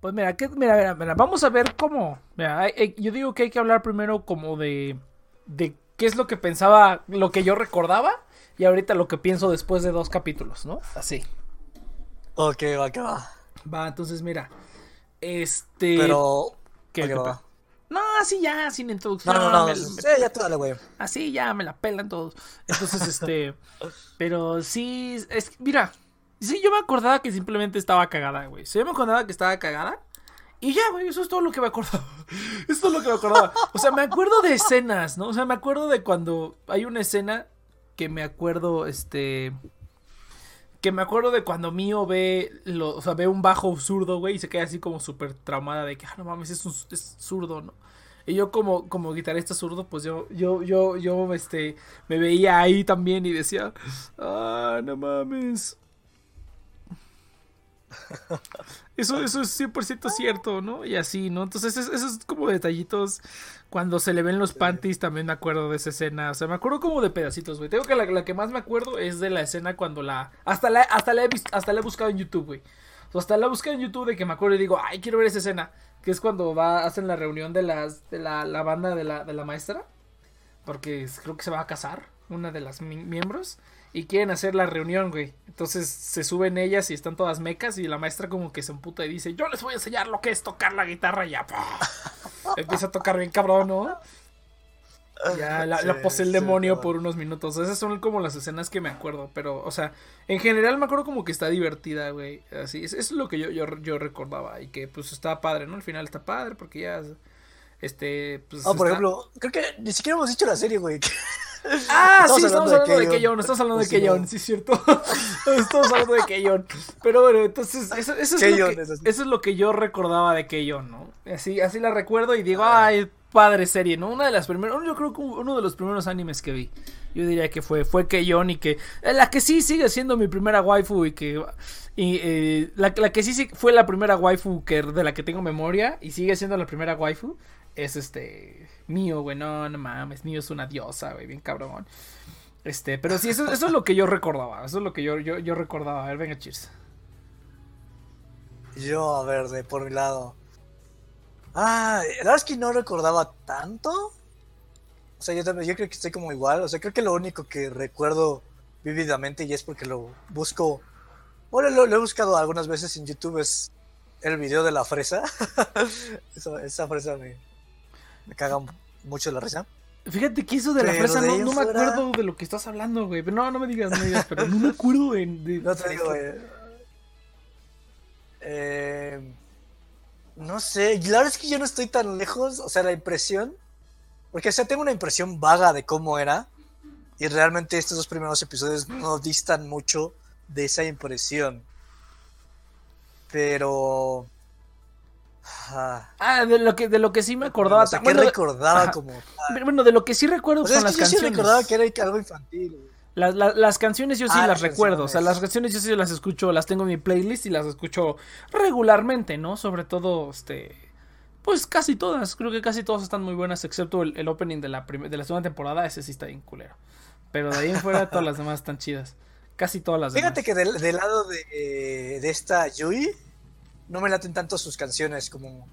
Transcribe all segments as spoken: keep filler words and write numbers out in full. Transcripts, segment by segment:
Pues mira, que, mira, mira, mira, vamos a ver cómo... Mira, hay, hay, yo digo que hay que hablar primero como de... De qué es lo que pensaba, lo que yo recordaba. Y ahorita lo que pienso después de dos capítulos, ¿no? Así. Ok, va, que va. Va, entonces mira. Este... Pero... ¿Qué, okay, qué va. No, así ya, sin introducción. No, no, no, me, no me, sí, ya tú dale, güey. Así ya, me la pelan todos. Entonces, este... Pero sí, es mira... Sí, yo me acordaba que simplemente estaba cagada, güey. Sí, yo me acordaba que estaba cagada. Y ya, güey, eso es todo lo que me acordaba. Eso es todo lo que me acordaba. O sea, me acuerdo de escenas, ¿no? O sea, me acuerdo de cuando hay una escena que me acuerdo, este... Que me acuerdo de cuando Mío ve, lo, o sea, ve un bajo zurdo, güey, y se queda así como súper traumada de que, ah, no mames, es, un, es zurdo, ¿no? Y yo como, como guitarrista zurdo, pues yo, yo, yo, yo, este, me veía ahí también y decía, ah, no mames. Eso, eso es cien por ciento cierto, ¿no? Y así, ¿no? Entonces esos es como detallitos. Cuando se le ven los panties también me acuerdo de esa escena. O sea, me acuerdo como de pedacitos, güey. Tengo que la, la que más me acuerdo es de la escena cuando la... Hasta la, hasta la, he, hasta la he buscado en YouTube, güey. O sea, hasta la he buscado en YouTube de que me acuerdo y digo, ay, quiero ver esa escena. Que es cuando va, hacen la reunión de, las, de la, la banda de la, de la maestra. Porque creo que se va a casar una de las mi- miembros. Y quieren hacer la reunión, güey. Entonces se suben ellas y están todas mecas. Y la maestra como que se emputa y dice, yo les voy a enseñar lo que es tocar la guitarra. Y ya, empieza a tocar bien cabrón, ¿no? Ya la, sí, la posee el demonio sí, por unos minutos. Esas son como las escenas que me acuerdo. Pero, o sea, en general me acuerdo como que está divertida, güey. Así, es, es lo que yo, yo, yo recordaba. Y que, pues, está padre, ¿no? Al final está padre porque ya... Este, pues... Ah, oh, por está... ejemplo, creo que ni siquiera hemos dicho la serie, güey. Ah, estamos sí, hablando estamos hablando de K-On, estamos hablando de K-On, sí es cierto. Estamos hablando de K-On. Pero bueno, entonces, eso, eso, es lo que, eso es lo que yo recordaba de K-On, ¿no? Así, así la recuerdo y digo, ay, padre serie, ¿no? Una de las primeras, yo creo que uno de los primeros animes que vi. Yo diría que fue, fue K-On y que, la que sí sigue siendo mi primera waifu y que, y eh, la, la que sí fue la primera waifu que, de la que tengo memoria y sigue siendo la primera waifu. Es este, Mío, güey, no, no mames, Mío es una diosa, güey, bien cabrón. Este, pero sí, eso, eso es lo que yo recordaba, eso es lo que yo, yo, yo recordaba. A ver, venga, cheers. Yo, a ver, de por mi lado. Ah, la verdad es que no recordaba tanto. O sea, yo también, yo creo que estoy como igual, o sea, creo que lo único que recuerdo vívidamente y es porque lo busco, bueno, lo, lo he buscado algunas veces en YouTube, es el video de la fresa. Esa, esa fresa me... Me cagan mucho la risa. Fíjate que eso de pero la fresa de no, no me acuerdo de lo que estás hablando, güey. Pero no, no me digas, no me digas, pero no me acuerdo de... de no te digo, güey. Eh, no sé, la verdad es que yo no estoy tan lejos, o sea, la impresión... Porque, o sea, tengo una impresión vaga de cómo era. Y realmente estos dos primeros episodios no distan mucho de esa impresión. Pero... Ah, de lo que de lo que sí me acordaba, o sea, bueno, recordaba ajá. como tal. Bueno, de lo que sí recuerdo, o sea, con es que las yo canciones. Sí recordaba que era algo infantil. Las, las, las canciones yo sí ah, las recuerdo, canciones. O sea, las canciones yo sí las escucho, las tengo en mi playlist y las escucho regularmente, ¿no? Sobre todo este pues casi todas, creo que casi todas están muy buenas excepto el, el opening de la prim- de la segunda temporada, ese sí está bien culero. Pero de ahí en fuera todas las demás están chidas. Casi todas las Fíjate demás. Fíjate que del, del lado de, de esta Yui no me laten tanto sus canciones, como,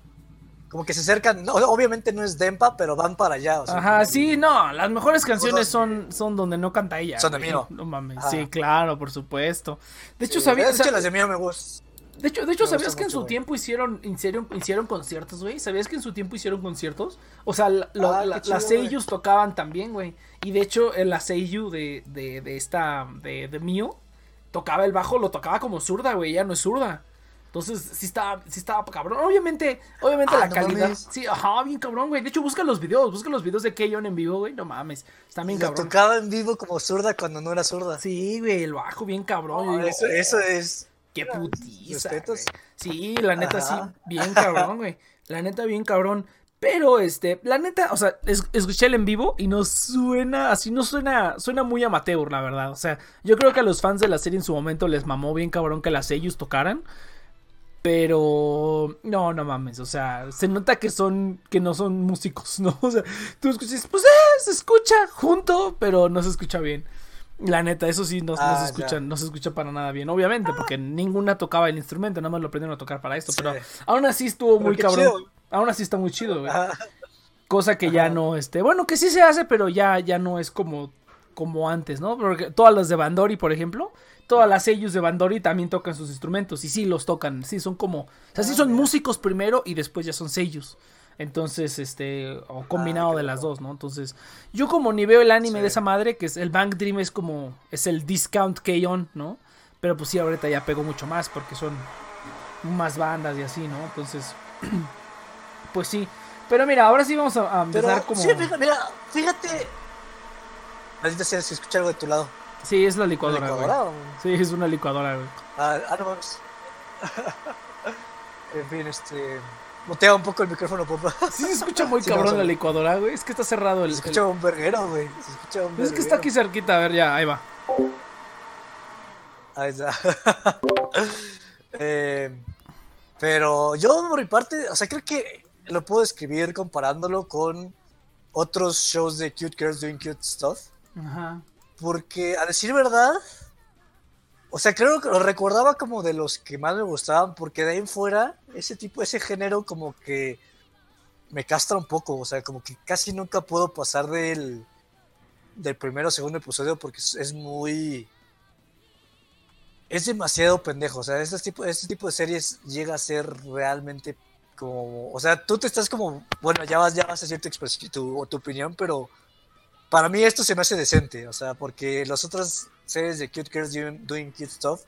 como que se acercan, no, obviamente no es Dempa, pero van para allá. O sea, ajá, sí, no, las mejores canciones son, son donde no canta ella. Son de Mío. No mames, ajá. Sí, claro, por supuesto. De hecho, sí, sabías... De hecho, las de Mío me gustan. De hecho, de hecho ¿sabías que en su bien. tiempo hicieron, hicieron, hicieron conciertos, güey? ¿Sabías que en su tiempo hicieron conciertos? O sea, la, la, ah, la, chido, las seiyus tocaban también, güey. Y de hecho, la seiyu de, de, de esta, de, de Mío, tocaba el bajo, lo tocaba como zurda, güey, ella no es zurda. Entonces, sí estaba, sí estaba cabrón. Obviamente, obviamente ah, la no calidad. Mames. Sí, ajá, bien cabrón, güey. De hecho, busca los videos, busca los videos de K-On en vivo, güey. No mames, está bien cabrón. Lo tocaba en vivo como zurda cuando no era zurda. Sí, güey, el bajo bien cabrón. No, eso, eso es... Qué putiza, güey. Sí, la neta, ajá. sí, bien cabrón, güey. La neta, bien cabrón. Pero, este, la neta, o sea, es, escuché el en vivo y no suena, así no suena, suena muy amateur, la verdad. O sea, yo creo que a los fans de la serie en su momento les mamó bien cabrón que las seiyus tocaran. Pero, no, no mames, o sea, se nota que son, que no son músicos, ¿no? O sea, tú escuchas, pues, eh, se escucha junto, pero no se escucha bien. La neta, eso sí no, ah, no se escucha, no se escucha para nada bien, obviamente, porque ninguna tocaba el instrumento, nada más lo aprendieron a tocar para esto, sí. Pero aún así estuvo pero muy cabrón. Chido. Aún así está muy chido, güey. Ah. Cosa que ya ah. no, este, bueno, que sí se hace, pero ya, ya no es como, como antes, ¿no? Porque todas las de Bandori, por ejemplo, todas las seiyus de Bandori también tocan sus instrumentos, y sí los tocan, sí son como, o sea, sí son ah, músicos primero y después ya son seiyus. Entonces, este, o combinado ah, de las dos, ¿no? Entonces, yo como ni veo el anime sí. de esa madre, que es el BanG Dream, es como, es el discount K-On, ¿no? Pero pues sí, ahorita ya pegó mucho más, porque son más bandas y así, ¿no? Entonces, pues sí. Pero mira, ahora sí vamos a, a empezar pero, como... Sí, mira, mira, fíjate... Maldita sea, si escucha algo de tu lado. Sí, es la licuadora, ¿La licuadora güey. O... Sí, es una licuadora, güey. Ah, no vamos. En fin, este... Mutea un poco el micrófono, papá. Sí, se escucha muy sí, cabrón no, la licuadora, güey. Es que está cerrado el... Se escucha un verguero, güey. Se escucha un verguero. Es que está aquí cerquita. A ver, ya, ahí va. Ahí está. eh, pero yo, por mi parte, o sea, creo que lo puedo describir comparándolo con otros shows de Cute Girls Doing Cute Stuff. Ajá. Porque, a decir verdad, o sea, creo que lo recordaba como de los que más me gustaban, porque de ahí en fuera, ese tipo, ese género como que me castra un poco, o sea, como que casi nunca puedo pasar del, del primero o segundo episodio porque es muy... Es demasiado pendejo, o sea, este tipo, este tipo de series llega a ser realmente como... O sea, tú te estás como... Bueno, ya vas, ya vas a decir tu, expres- tu, tu opinión, pero... Para mí esto se me hace decente, o sea, porque las otras series de Cute Girls Doing, doing Cute Stuff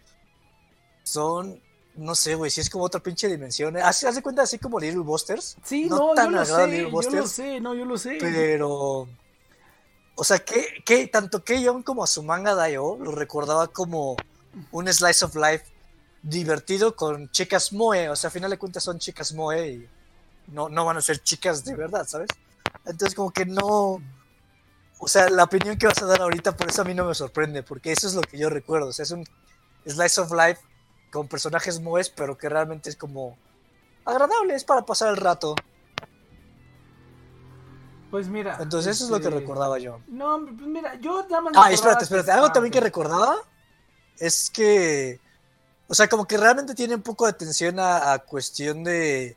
son, no sé, güey, si es como otra pinche dimensión. ¿Haz, haz de cuenta así como Little Busters? Sí, no, no tan yo lo sé, Little Busters, yo lo sé, no, yo lo sé. Pero, o sea, que, que tanto K-On como Azumanga Dayo lo recordaba como un slice of life divertido con chicas moe, o sea, al final de cuentas son chicas moe y no, no van a ser chicas de verdad, ¿sabes? Entonces como que no... O sea, la opinión que vas a dar ahorita, por eso a mí no me sorprende, porque eso es lo que yo recuerdo. O sea, es un slice of life con personajes moes, pero que realmente es como agradable, es para pasar el rato. Pues mira. Entonces, eso este... es lo que recordaba yo. No, pues mira, yo nada más. Ah, espérate, espérate. Algo también que recordaba es que. O sea, como que realmente tiene un poco de atención a, a cuestión de.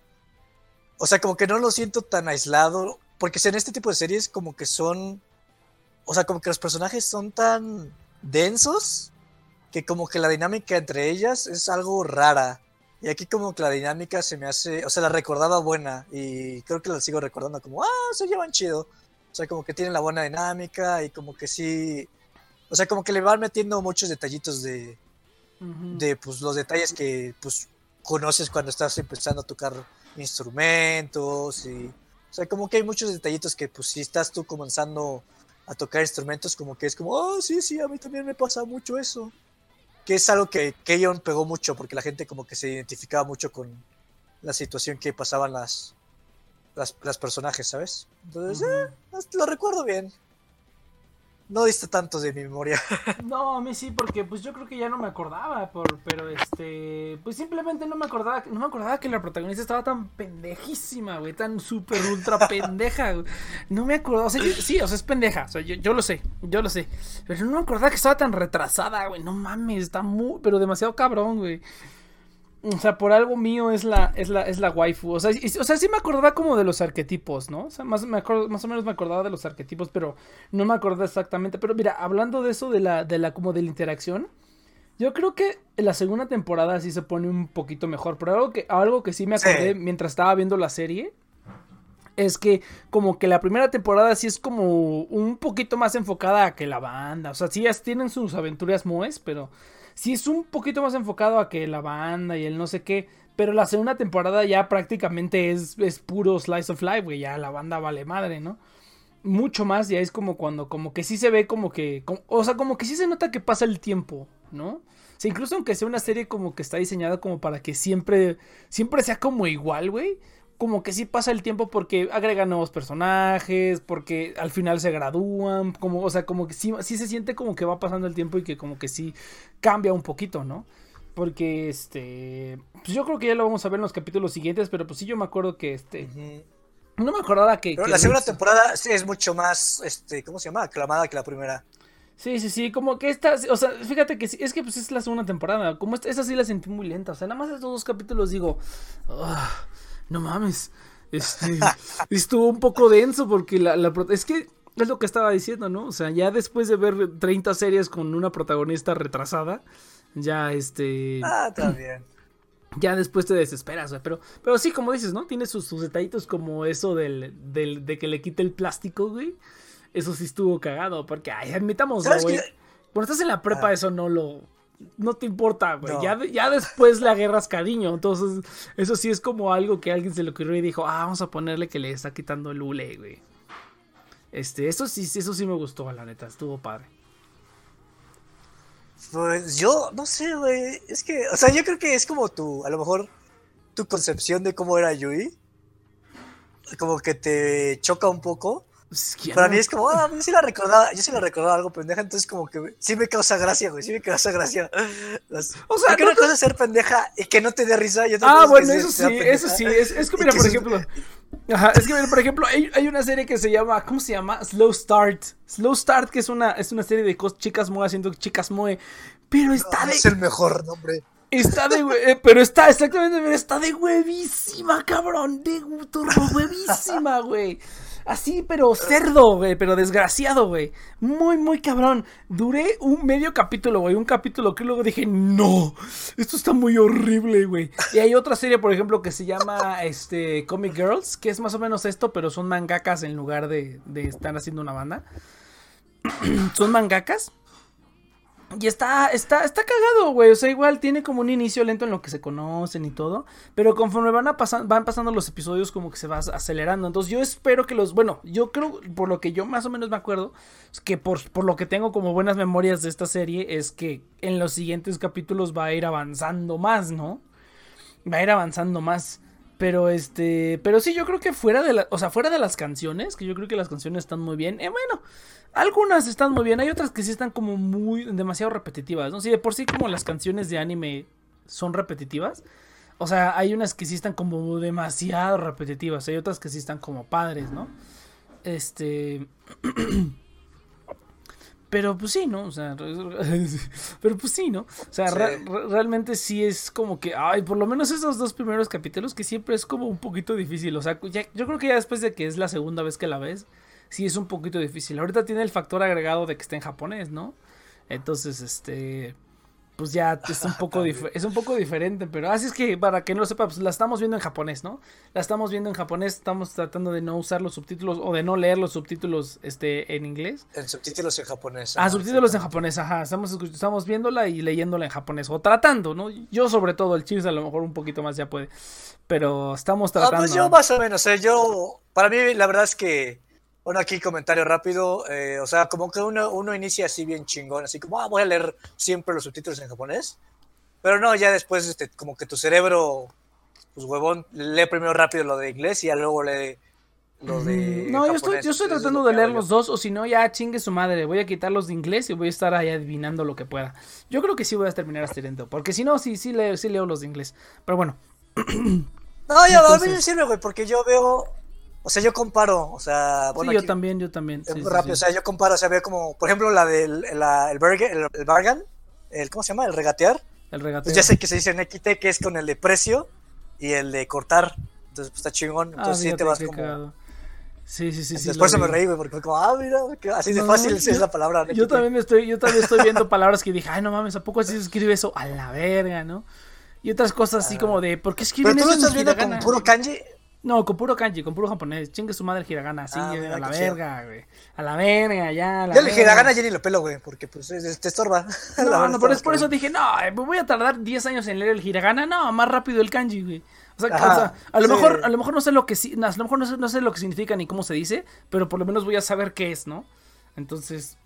O sea, como que no lo siento tan aislado, porque en este tipo de series, como que son. O sea, como que los personajes son tan densos que como que la dinámica entre ellas es algo rara. Y aquí como que la dinámica se me hace... O sea, la recordaba buena y creo que la sigo recordando como... ¡Ah, se llevan chido! O sea, como que tienen la buena dinámica y como que sí... O sea, como que le van metiendo muchos detallitos de... Uh-huh. De, pues, los detalles que, pues, conoces cuando estás empezando a tocar instrumentos y... O sea, como que hay muchos detallitos que, pues, si estás tú comenzando... a tocar instrumentos, como que es como, oh, sí, sí, a mí también me pasa mucho eso. Que es algo que K-On pegó mucho, porque la gente como que se identificaba mucho con la situación que pasaban las, las, las personajes, ¿sabes? Entonces, uh-huh. eh, lo recuerdo bien. No dista tanto de mi memoria. No, a mí sí, porque pues yo creo que ya no me acordaba, por, pero este, pues simplemente no me acordaba, no me acordaba que la protagonista estaba tan pendejísima, güey, tan súper ultra pendeja, güey. No me acordaba, o sea, yo, sí, o sea, es pendeja, o sea, yo, yo lo sé, yo lo sé, pero no me acordaba que estaba tan retrasada, güey, no mames, está muy, pero demasiado cabrón, güey. O sea, por algo mío es la, es la, es la waifu. O sea, y, o sea, sí me acordaba como de los arquetipos, ¿no? O sea, más, me acord, más o menos me acordaba de los arquetipos, pero no me acordaba exactamente. Pero mira, hablando de eso, de la, de la, como de la interacción, yo creo que en la segunda temporada sí se pone un poquito mejor. Pero algo que, algo que sí me acordé mientras estaba viendo la serie, es que como que la primera temporada sí es como un poquito más enfocada a que la banda. O sea, sí tienen sus aventuras moes, pero... Sí es un poquito más enfocado a que la banda y el no sé qué, pero la segunda temporada ya prácticamente es, es puro slice of life, güey, ya la banda vale madre, ¿no? Mucho más, ya es como cuando, como que sí se ve como que, como, o sea, como que sí se nota que pasa el tiempo, ¿no? O sea, incluso aunque sea una serie como que está diseñada como para que siempre, siempre sea como igual, güey, como que sí pasa el tiempo porque agregan nuevos personajes, porque al final se gradúan, como, o sea, como que sí, sí se siente como que va pasando el tiempo y que como que sí cambia un poquito, ¿no? Porque, este, pues yo creo que ya lo vamos a ver en los capítulos siguientes, pero pues sí yo me acuerdo que, este, uh-huh. no me acordaba que... Pero que la segunda Liz... temporada sí es mucho más, este, ¿cómo se llama? Aclamada que la primera. Sí, sí, sí, como que esta, o sea, fíjate que sí, es que pues es la segunda temporada, como esta, esa sí la sentí muy lenta, o sea, nada más estos dos capítulos digo, oh, no mames, este, estuvo un poco denso porque la, la, es que es lo que estaba diciendo, ¿no? O sea, ya después de ver treinta series con una protagonista retrasada, ya este... Ah, también. Ya después te desesperas, güey, pero, pero sí, como dices, ¿no? Tiene sus, sus detallitos como eso del, del, de que le quite el plástico, güey. Eso sí estuvo cagado, porque, ay, admitámoslo, güey. Que... Cuando estás en la prepa, ah. eso no lo... No te importa, güey. No. Ya, ya después le agarras cariño. Entonces, eso sí es como algo que a alguien se le ocurrió y dijo, ah, vamos a ponerle que le está quitando el hule, güey. Este, eso sí, eso sí me gustó, la neta. Estuvo padre. Pues yo, no sé, güey. Es que, o sea, yo creo que es como tu, a lo mejor, tu concepción de cómo era Yui. Como que te choca un poco. Para mí es como, ah, yo sí la recordaba, yo sí la recordaba algo pendeja, entonces como que sí me causa gracia, güey, sí me causa gracia. Las... O sea, que no una te... cosa es ser pendeja y que no te dé risa. Y otra ah, cosa bueno, es que eso, sí, eso sí, eso sí, es que mira, por que ejemplo, se... ajá, es que mira, por ejemplo, hay, hay una serie que se llama, ¿cómo se llama? Slow Start, Slow Start, que es una, es una serie de cos, chicas moe haciendo chicas moe, pero está no, de... Es el mejor nombre. Está de hue... pero está exactamente, está de huevísima, cabrón, de turbo huevísima, güey. Así, pero cerdo, güey, pero desgraciado, güey. Muy, muy cabrón. Duré un medio capítulo, güey, un capítulo que luego dije, no, esto está muy horrible, güey. Y hay otra serie, por ejemplo, que se llama, este, Comic Girls, que es más o menos esto, pero son mangakas en lugar de, de estar haciendo una banda. Son mangakas. Y está, está, está cagado, güey, o sea, igual tiene como un inicio lento en lo que se conocen y todo, pero conforme van a pasan, van pasando los episodios como que se va acelerando, entonces yo espero que los, bueno, yo creo, por lo que yo más o menos me acuerdo, es que por, por lo que tengo como buenas memorias de esta serie, es que en los siguientes capítulos va a ir avanzando más, ¿no? Va a ir avanzando más, pero este, pero sí, yo creo que fuera de la, o sea, fuera de las canciones, que yo creo que las canciones están muy bien, eh, bueno... Algunas están muy bien, hay otras que sí están como muy, demasiado repetitivas, ¿no? Sí, de por sí como las canciones de anime son repetitivas, o sea, hay unas que sí están como demasiado repetitivas, hay otras que sí están como padres, ¿no? Este... Pero pues sí, ¿no? O sea, pero pues sí, ¿no? O sea, sí. Re- re- realmente sí es como que, ay, por lo menos esos dos primeros capítulos que siempre es como un poquito difícil, o sea, ya, yo creo que ya después de que es la segunda vez que la ves... Sí, es un poquito difícil. Ahorita tiene el factor agregado de que está en japonés, ¿no? Entonces, este... Pues ya es un poco, dif- es un poco diferente, pero... Así es que, para que no lo sepa, pues la estamos viendo en japonés, ¿no? La estamos viendo en japonés, estamos tratando de no usar los subtítulos o de no leer los subtítulos este, en inglés. En subtítulos en japonés. Ah, subtítulos en japonés, ajá. Estamos, escuch- estamos viéndola y leyéndola en japonés, o tratando, ¿no? Yo sobre todo, el Chips a lo mejor un poquito más ya puede, pero estamos tratando... Ah, pues yo más o menos, ¿eh? Yo... Para mí, la verdad es que... Bueno, aquí comentario rápido, eh, o sea, como que uno, uno inicia así bien chingón, así como, ah, voy a leer siempre los subtítulos en japonés, pero no, ya después este, como que tu cerebro, pues huevón, lee primero rápido lo de inglés y ya luego lee lo de No, japonés, yo estoy, yo estoy tratando de leer los dos, o si no, ya chingue su madre, voy a quitar los de inglés y voy a estar ahí adivinando lo que pueda. Yo creo que sí voy a terminar hasta lento, porque si no, sí, sí leo, sí leo los de inglés, pero bueno. No, ya, a mí me sirve, güey, porque yo veo... O sea, yo comparo, o sea... Bueno, sí, yo también, yo también. Sí, rápido, sí, sí. O sea, yo comparo, o sea, veo como... Por ejemplo, la del la, el, burger, el, el bargain, el, ¿cómo se llama? El regatear. El regatear. Pues ya sé que se dice en Equite, que es con el de precio y el de cortar. Entonces, pues, está chingón. Entonces, ah, sí te vas como... Cagado. Sí, sí, sí. Entonces, sí, por eso me reí, güey, porque fue como... Ah, mira, así de fácil no, es la palabra. Yo también, estoy, yo también estoy viendo palabras que dije... Ay, no mames, ¿a poco así se escribe eso? A la verga, ¿no? Y otras cosas así ah, como de... ¿Por qué escriben eso? Pero tú lo estás viendo con puro kanji... No, con puro kanji, con puro japonés. Chingue su madre el hiragana, así, ah, a la verga, güey. A la verga, ya. La Yo verga. El hiragana ya ni lo pelo, güey, porque pues es, te estorba. No, no, verdad, pero es por eso dije, no, me voy a tardar diez años en leer el hiragana. No, más rápido el kanji, güey. O sea, Ajá, o sea a, lo sí. mejor, a lo mejor no sé lo que no, a lo mejor no sé, no sé lo que significa ni cómo se dice, pero por lo menos voy a saber qué es, ¿no? Entonces...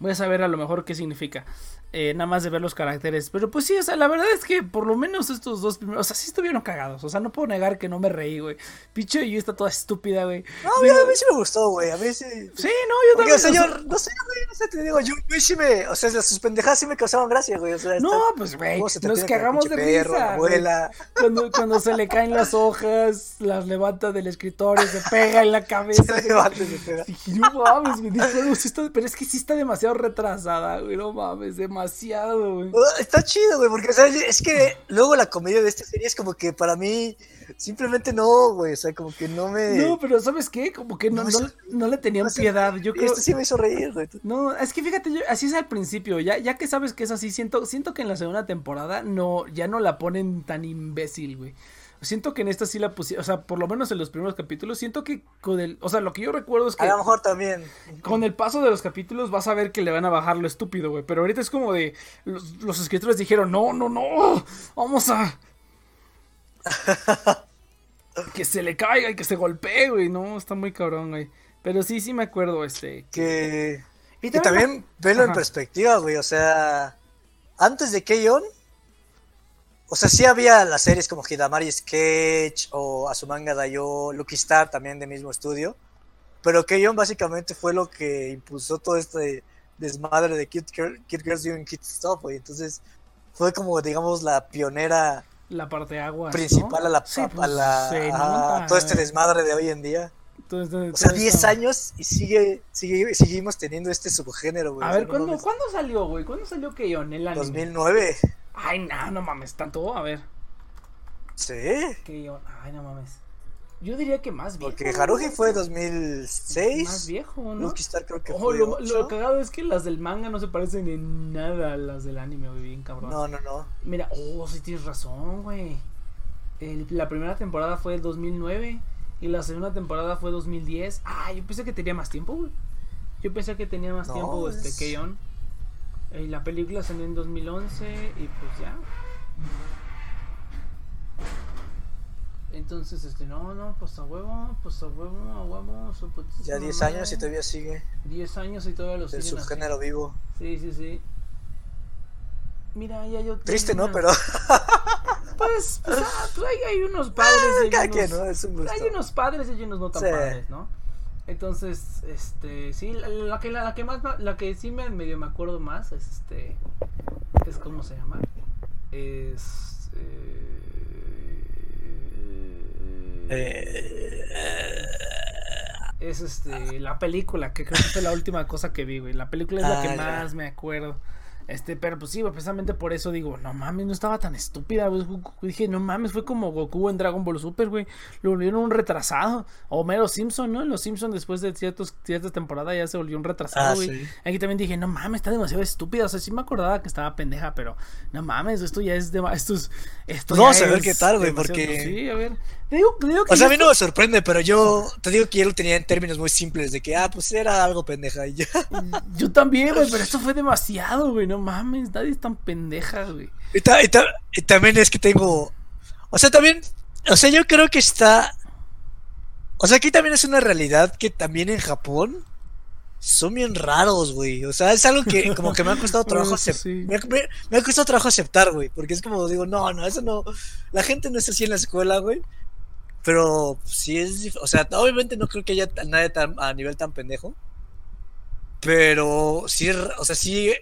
voy a saber a lo mejor qué significa, eh, nada más de ver los caracteres. Pero pues sí, o sea, la verdad es que por lo menos estos dos primeros, o sea, sí estuvieron cagados. O sea, no puedo negar que no me reí, güey. Picho Yui está toda estúpida, güey. No, pero... a mí sí me gustó, güey. A mí sí. Sí, no, yo también. O sea, yo, no sé, güey, no sé, te digo, yo, yo sí me, o sea, sus pendejadas sí me causaban gracia, güey. O sea, no, esta, pues, güey, nos cagamos de perro, risa. Abuela. Cuando, cuando se le caen las hojas, las levanta del escritorio, se pega en la cabeza. Se levanta y se pega. Y no mames, güey, pero es que sí está demasiado retrasada, güey, no mames, demasiado, güey. Está chido, güey, porque, o sea, es que luego la comedia de esta serie es como que para mí simplemente no, güey, o sea, como que no me... No, pero ¿sabes qué? Como que no, no, hizo... no, no le tenían no, piedad, yo creo... Esto sí me hizo reír, güey. No, es que fíjate, yo, así es al principio, ya, ya que sabes que es así, siento, siento que en la segunda temporada no, ya no la ponen tan imbécil, güey. Siento que en esta sí la pusieron, o sea, por lo menos en los primeros capítulos, siento que con el, o sea, lo que yo recuerdo es que... A lo mejor también. Con el paso de los capítulos vas a ver que le van a bajar lo estúpido, güey, pero ahorita es como de, los, los escritores dijeron, no, no, no, vamos a... que se le caiga y que se golpee, güey, no, está muy cabrón, güey, pero sí, sí me acuerdo, este... Que... Y también, y también velo en perspectiva, güey, o sea, antes de K-On... O sea, sí había las series como Hidamari Sketch o Azumanga Dayo, Lucky Star también del mismo estudio, pero K-On básicamente fue lo que impulsó todo este desmadre de Kid, Girl, Kid Girls Doing Kid Stuff, güey. Entonces fue como, digamos, la pionera, la parte agua principal, ¿no? A la, sí, pues, a la sí, a todo este desmadre de hoy en día. Entonces, o sea, diez años y sigue, sigue seguimos teniendo este subgénero, güey. A ver, ¿cuándo, ¿cuándo salió, güey? ¿Cuándo salió K-On? El anime. dos mil nueve. Ay, no, no mames, tanto, a ver. Sí. K-On, ay, no mames. Yo diría que más viejo. Porque Haruhi ¿no? fue dos mil seis. Más viejo, ¿no? Lucky Star creo que oh, fue lo, lo cagado es que las del manga no se parecen en nada a las del anime, güey, bien cabrón. No, no, no. Mira, oh, sí tienes razón, güey. El, la primera temporada fue el dos mil nueve y la segunda temporada fue dos mil diez. Ah, yo pensé que tenía más tiempo, güey. Yo pensé que tenía más no, tiempo es... este K-On. Eh, la película salió en dos mil once y pues ya. Entonces, este, no, no, pues a huevo, pues a huevo, a huevo. So, pues, ya diez años y todavía sigue. diez años y todavía lo sigue. El subgénero así. Vivo. Sí, sí, sí. Mira, ya yo. Triste, una... ¿no? Pero. Pues, pues, ah, pues hay, hay unos padres. Y hay, unos... No, es un gusto. Hay unos padres y hay unos no tan sí. padres, ¿no? Entonces, este, sí, la, la que la, la que más, la que sí me medio me acuerdo más, es este, es cómo se llama, es, eh, es este, la película que creo que fue la última cosa que vi, güey, la película es la ah, que ya. más me acuerdo. Este, pero pues sí, precisamente por eso digo, no mames, no estaba tan estúpida, güey. Dije, no mames, fue como Goku en Dragon Ball Super, güey. Lo volvieron un retrasado. Homero Simpson, ¿no? En los Simpsons después de ciertos, ciertas temporadas ya se volvió un retrasado, ah, güey. Sí. Aquí también dije, no mames, está demasiado estúpida. O sea, sí me acordaba que estaba pendeja, pero no mames, esto ya es de esto es, esto no, ya a ver es qué tal, güey, porque... Sí, a ver. Te digo, te digo que o sea, a mí esto... no me sorprende, pero yo te digo que yo lo tenía en términos muy simples de que, ah, pues era algo pendeja y ya. Yo también, güey, pero esto fue demasiado, güey, no mames, nadie es tan pendeja, güey. Y, ta, y, ta, y también es que tengo, o sea, también, o sea, yo creo que está, o sea, aquí también es una realidad que también en Japón son bien raros, güey, o sea, es algo que como que me ha costado trabajo aceptar, sí. me, me, me ha costado trabajo aceptar, güey, porque es como, digo, no, no, eso no, la gente no es así en la escuela, güey. Pero sí es, o sea, obviamente no creo que haya nadie tan, a nivel tan pendejo. Pero sí, o sea, sí,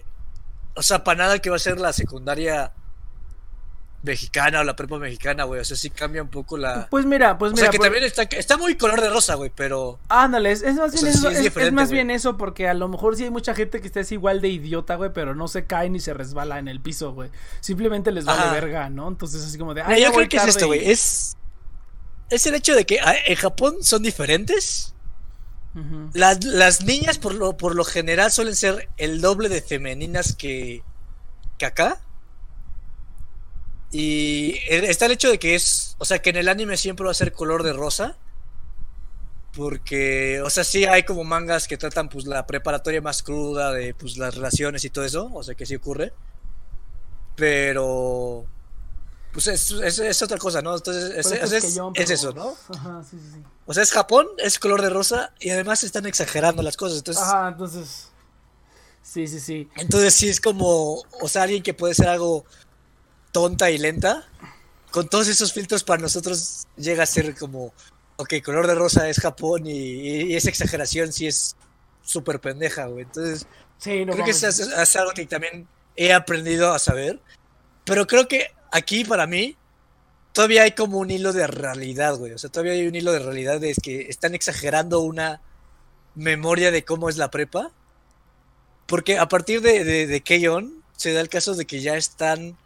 o sea, para nada que va a ser la secundaria mexicana o la prepa mexicana, güey, o sea, sí cambia un poco la... Pues mira, pues mira... O sea, que pues... también está, está muy color de rosa, güey, pero... Ándale, es, es más, bien, o sea, eso, sí es es, es más bien eso, porque a lo mejor sí hay mucha gente que está así igual de idiota, güey, pero no se cae ni se resbala en el piso, güey. Simplemente les vale verga, ¿no? Entonces así como de... Ay, no, yo creo que es esto, güey, y... es... Es el hecho de que en Japón son diferentes. Uh-huh. Las, las niñas por lo, por lo general suelen ser el doble de femeninas que, que acá. Y está el hecho de que es, o sea, que en el anime siempre va a ser color de rosa. Porque, o sea, sí hay como mangas que tratan pues la preparatoria más cruda de pues las relaciones y todo eso. O sea, que sí ocurre. Pero... Pues es, es, es otra cosa, ¿no? Entonces es, es, es, yo, pero... es eso, ¿no? Ajá, sí, sí, sí. O sea, es Japón, es color de rosa y además están exagerando las cosas, entonces... Ajá, entonces... Sí, sí, sí. Entonces sí es como, o sea, alguien que puede ser algo tonta y lenta, con todos esos filtros para nosotros llega a ser como, ok, color de rosa es Japón y, y, y esa exageración sí es súper pendeja, güey. Entonces sí, no creo que es, es algo que también he aprendido a saber, pero creo que aquí para mí todavía hay como un hilo de realidad, güey. O sea, todavía hay un hilo de realidad de que están exagerando una memoria de cómo es la prepa. Porque a partir de, de, de K-On se da el caso de que ya están...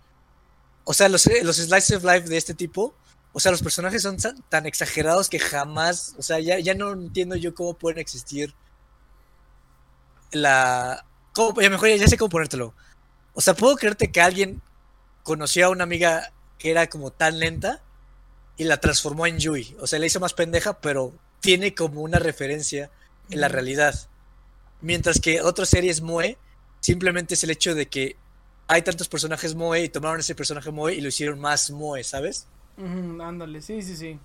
O sea, los, los slices of life de este tipo, o sea, los personajes son tan, tan exagerados que jamás... O sea, ya, ya no entiendo yo cómo pueden existir la... Cómo, ya mejor ya, ya sé cómo ponértelo. O sea, puedo creerte que alguien conoció a una amiga que era como tan lenta y la transformó en Yui. O sea, la hizo más pendeja, pero tiene como una referencia en la realidad. Mientras que otras series moe, simplemente es el hecho de que hay tantos personajes moe y tomaron ese personaje moe y lo hicieron más moe, ¿sabes? Mm, ándale, sí, sí, sí.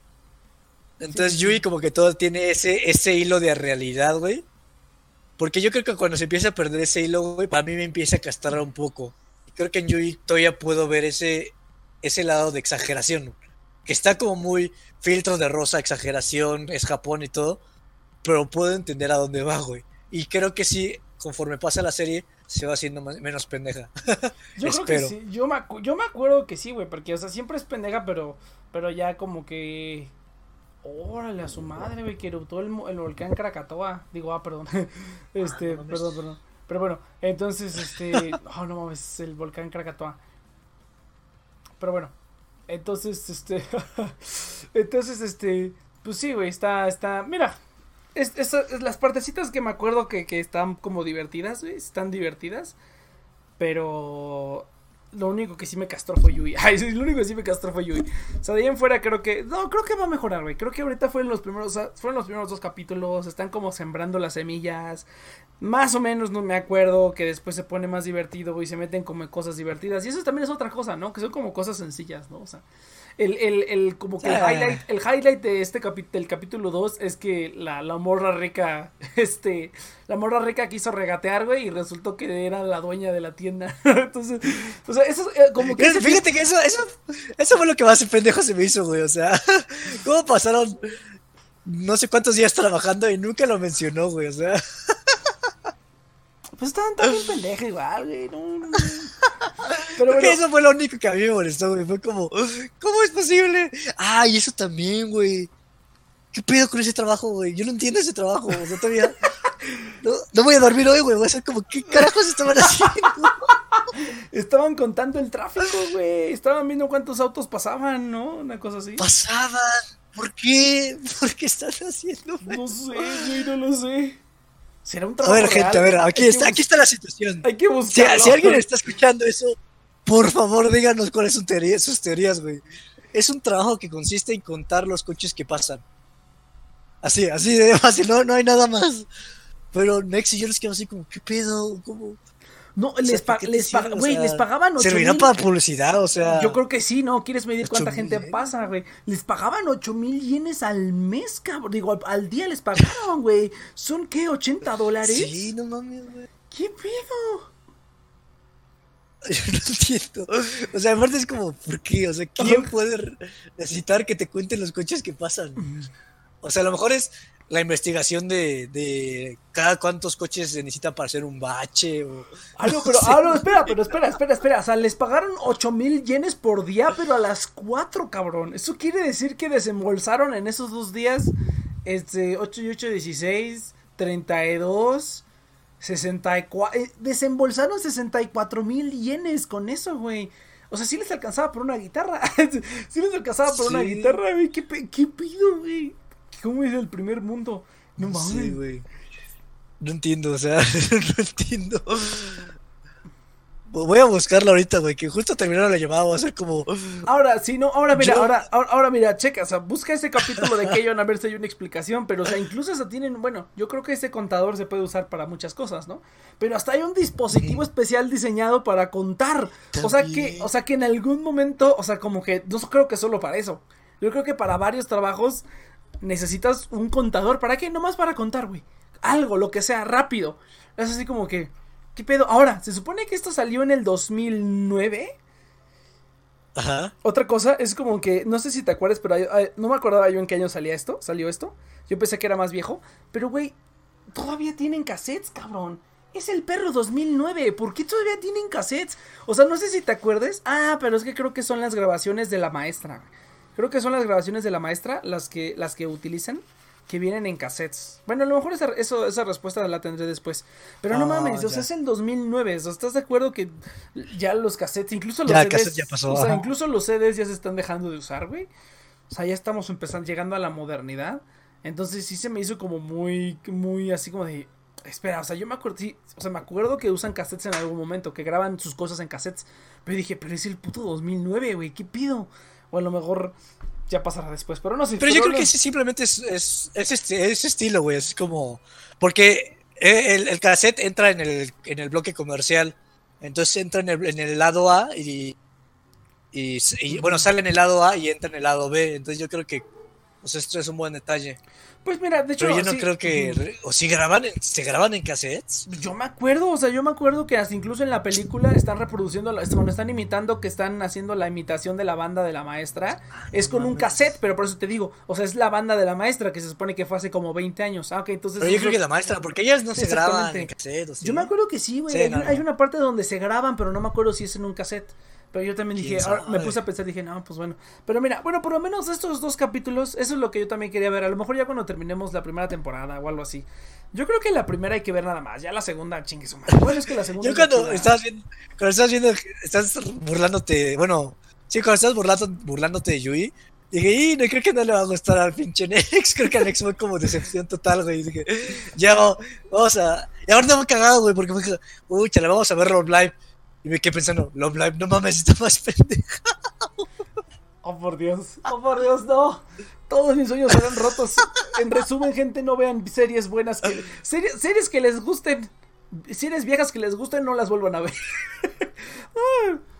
Entonces sí, sí, Yui sí. Como que todo tiene ese, ese hilo de realidad, güey. Porque yo creo que cuando se empieza a perder ese hilo, güey, para mí me empieza a castrar un poco. Creo que en Yui todavía puedo ver ese... ese lado de exageración, que está como muy filtros de rosa, exageración, es Japón y todo, pero puedo entender a dónde va, güey. Y creo que sí, conforme pasa la serie, se va haciendo más, menos pendeja. Yo creo que sí, yo me, acu- yo me acuerdo que sí, güey, porque, o sea, siempre es pendeja, pero pero ya como que... Órale, a su madre, güey, que eruptó el, el volcán Krakatoa. Digo, ah, perdón. este, ah, no, perdón, perdón. Pero bueno, entonces, este... oh, no mames, el volcán Krakatoa. Pero bueno, entonces, este, entonces, este, pues sí, güey, está, está, mira, es, es, es, las partecitas que me acuerdo que, que están como divertidas, güey, están divertidas, pero lo único que sí me castró fue Yui, ay, lo único que sí me castró fue Yui, o sea, de ahí en fuera creo que, no, creo que va a mejorar, güey, creo que ahorita fueron los primeros, o sea, fueron los primeros dos capítulos, están como sembrando las semillas, más o menos no me acuerdo, que después se pone más divertido y se meten como en cosas divertidas. Y eso también es otra cosa, ¿no? Que son como cosas sencillas, ¿no? O sea, el, el, el, como que el highlight, el highlight de este capi- del capítulo dos es que la, la morra rica, este, la morra rica quiso regatear, güey, y resultó que era la dueña de la tienda. Entonces, o sea, eso es eh, como que... Fíjate ese... que eso, eso, eso fue lo que más pendejo se me hizo, güey, o sea, ¿cómo pasaron no sé cuántos días trabajando y nunca lo mencionó, güey, o sea... Pues estaban tan pendejas igual, güey, no, no, no. Pero bueno. Eso fue lo único que a mí me molestó, güey, fue como, ¿cómo es posible? Ah, y eso también, güey, ¿qué pedo con ese trabajo, güey? Yo no entiendo ese trabajo, o sea, todavía, no, no voy a dormir hoy, güey, voy a ser como, ¿qué carajos estaban haciendo? Estaban contando el tráfico, güey, estaban viendo cuántos autos pasaban, ¿no? Una cosa así. Pasaban, ¿por qué? ¿Por qué están haciendo, güey? No sé, güey, no lo sé. ¿Será un trabajo? A ver, real, gente, a ver, aquí está, bus- aquí está la situación. Hay que buscarlo. Si, si alguien está escuchando eso, por favor, díganos cuáles son teorías, sus teorías, güey. Es un trabajo que consiste en contar los coches que pasan. Así, así de fácil, no, no hay nada más. Pero Nex y yo les quedo así como, ¿qué pedo? ¿Cómo? No, o sea, les, pa- les, pa- wey, sea, les pagaban ocho mil. Servirá para publicidad, o sea. Yo creo que sí, ¿no? ¿Quieres medir cuánta gente mil? Pasa, güey? Les pagaban ocho mil yenes al mes, cabrón. Digo, al, al día les pagaban, güey. ¿Son qué? ¿ochenta dólares? Sí, no mames, güey. ¿Qué pedo? Yo no entiendo. O sea, aparte es como, ¿por qué? O sea, ¿quién puede necesitar que te cuenten los coches que pasan? O sea, a lo mejor es la investigación de, de cada cuántos coches se necesita para hacer un bache o... Ah, no, pero, ah, no, espera, pero espera, espera, espera. O sea, les pagaron ocho mil yenes por día, pero a las cuatro, cabrón. Eso quiere decir que desembolsaron en esos dos días, este, ocho y ocho, dieciséis, treinta y dos, sesenta y cuatro... Desembolsaron sesenta y cuatro mil yenes con eso, güey. O sea, sí les alcanzaba por una guitarra. Sí les alcanzaba por sí. una guitarra, güey. ¿Qué, qué pido, güey? ¿Cómo es el primer mundo? No mames. Sí, güey. No entiendo, o sea, no entiendo. Voy a buscarla ahorita, güey, que justo terminaron la llamada, voy a hacer como... Ahora, sí, no, ahora mira, yo... ahora, ahora, ahora mira, checa, o sea, busca ese capítulo de K-On a ver si hay una explicación, pero, o sea, incluso se tienen, bueno, yo creo que ese contador se puede usar para muchas cosas, ¿no? Pero hasta hay un dispositivo sí. especial diseñado para contar, también. o sea que, o sea que en algún momento, o sea, como que, no creo que solo para eso, yo creo que para varios trabajos... Necesitas un contador, ¿para qué? Nomás para contar, güey. Algo, lo que sea, rápido. Es así como que, ¿Qué pedo? Ahora, se supone que esto salió en el dos mil nueve. Ajá. Otra cosa es como que, no sé si te acuerdas, pero hay, hay, no me acordaba yo en qué año salía esto, salió esto. Yo pensé que era más viejo, pero güey, todavía tienen cassettes, cabrón. Es el perro dos mil nueve, ¿por qué todavía tienen cassettes? O sea, no sé si te acuerdes. Ah, pero es que creo que son las grabaciones de la maestra. Creo que son las grabaciones de la maestra las que, las que utilizan, que vienen en cassettes. Bueno, a lo mejor esa, eso, esa respuesta la tendré después. Pero oh, no mames, ya. O sea, es el dos mil nueve. O sea, ¿estás de acuerdo que ya los cassettes, incluso los ya, C Ds, cassette ya pasó, o sea, incluso los C Ds ya se están dejando de usar, güey? O sea, ya estamos empezando, llegando a la modernidad. Entonces sí se me hizo como muy, muy así como de... Espera, o sea, yo me acuerdo, sí, o sea, me acuerdo que usan cassettes en algún momento, que graban sus cosas en cassettes, pero dije, pero es el puto dos mil nueve, güey, ¿qué pido? O a lo mejor ya pasará después, pero no sé. Pero, pero yo creo no... que sí, simplemente es, es, es, este, es estilo, güey, es como, porque el, el cassette entra en el, en el bloque comercial, entonces entra en el, en el lado A y, y, y, bueno, sale en el lado A y entra en el lado B, entonces yo creo que, pues esto es un buen detalle. Pues mira, de hecho... Pero yo no sí, creo que... ¿O si graban, se graban en cassettes? Yo me acuerdo, o sea, yo me acuerdo que hasta incluso en la película están reproduciendo... Cuando están imitando, que están haciendo la imitación de la banda de la maestra. Ay, es con mames. Un cassette, pero por eso te digo. O sea, es la banda de la maestra que se supone que fue hace como veinte años. Ah, ok, entonces... Pero yo creo que la maestra, porque ellas no se graban en cassette. ¿Sí? Yo me acuerdo que sí, güey. Sí, hay, no, hay una parte donde se graban, pero no me acuerdo si es en un cassette. Pero yo también dije, ahora me puse a pensar, dije, no, pues bueno. Pero mira, bueno, por lo menos estos dos capítulos, eso es lo que yo también quería ver. A lo mejor ya cuando terminemos la primera temporada o algo así. Yo creo que la primera hay que ver nada más, ya la segunda, chingue su madre. Bueno, es que la segunda... Yo cuando estás viendo, cuando estás viendo, estás burlándote, bueno, sí, cuando estás burlando, burlándote de Yui, dije, y no creo que no le va a gustar al pinche Nex, creo que al Nex fue como decepción total, güey. Dije, ya, vamos a... Y ahora no me he cagado, güey, porque me dijo, uy, chale, vamos a verlo online. Y me quedé pensando, Love Live, no mames, está más pendeja. Oh, por Dios, oh, por Dios, no. Todos mis sueños serán rotos. En resumen, gente, no vean series buenas. Que... Series, series que les gusten, series viejas que les gusten, no las vuelvan a ver.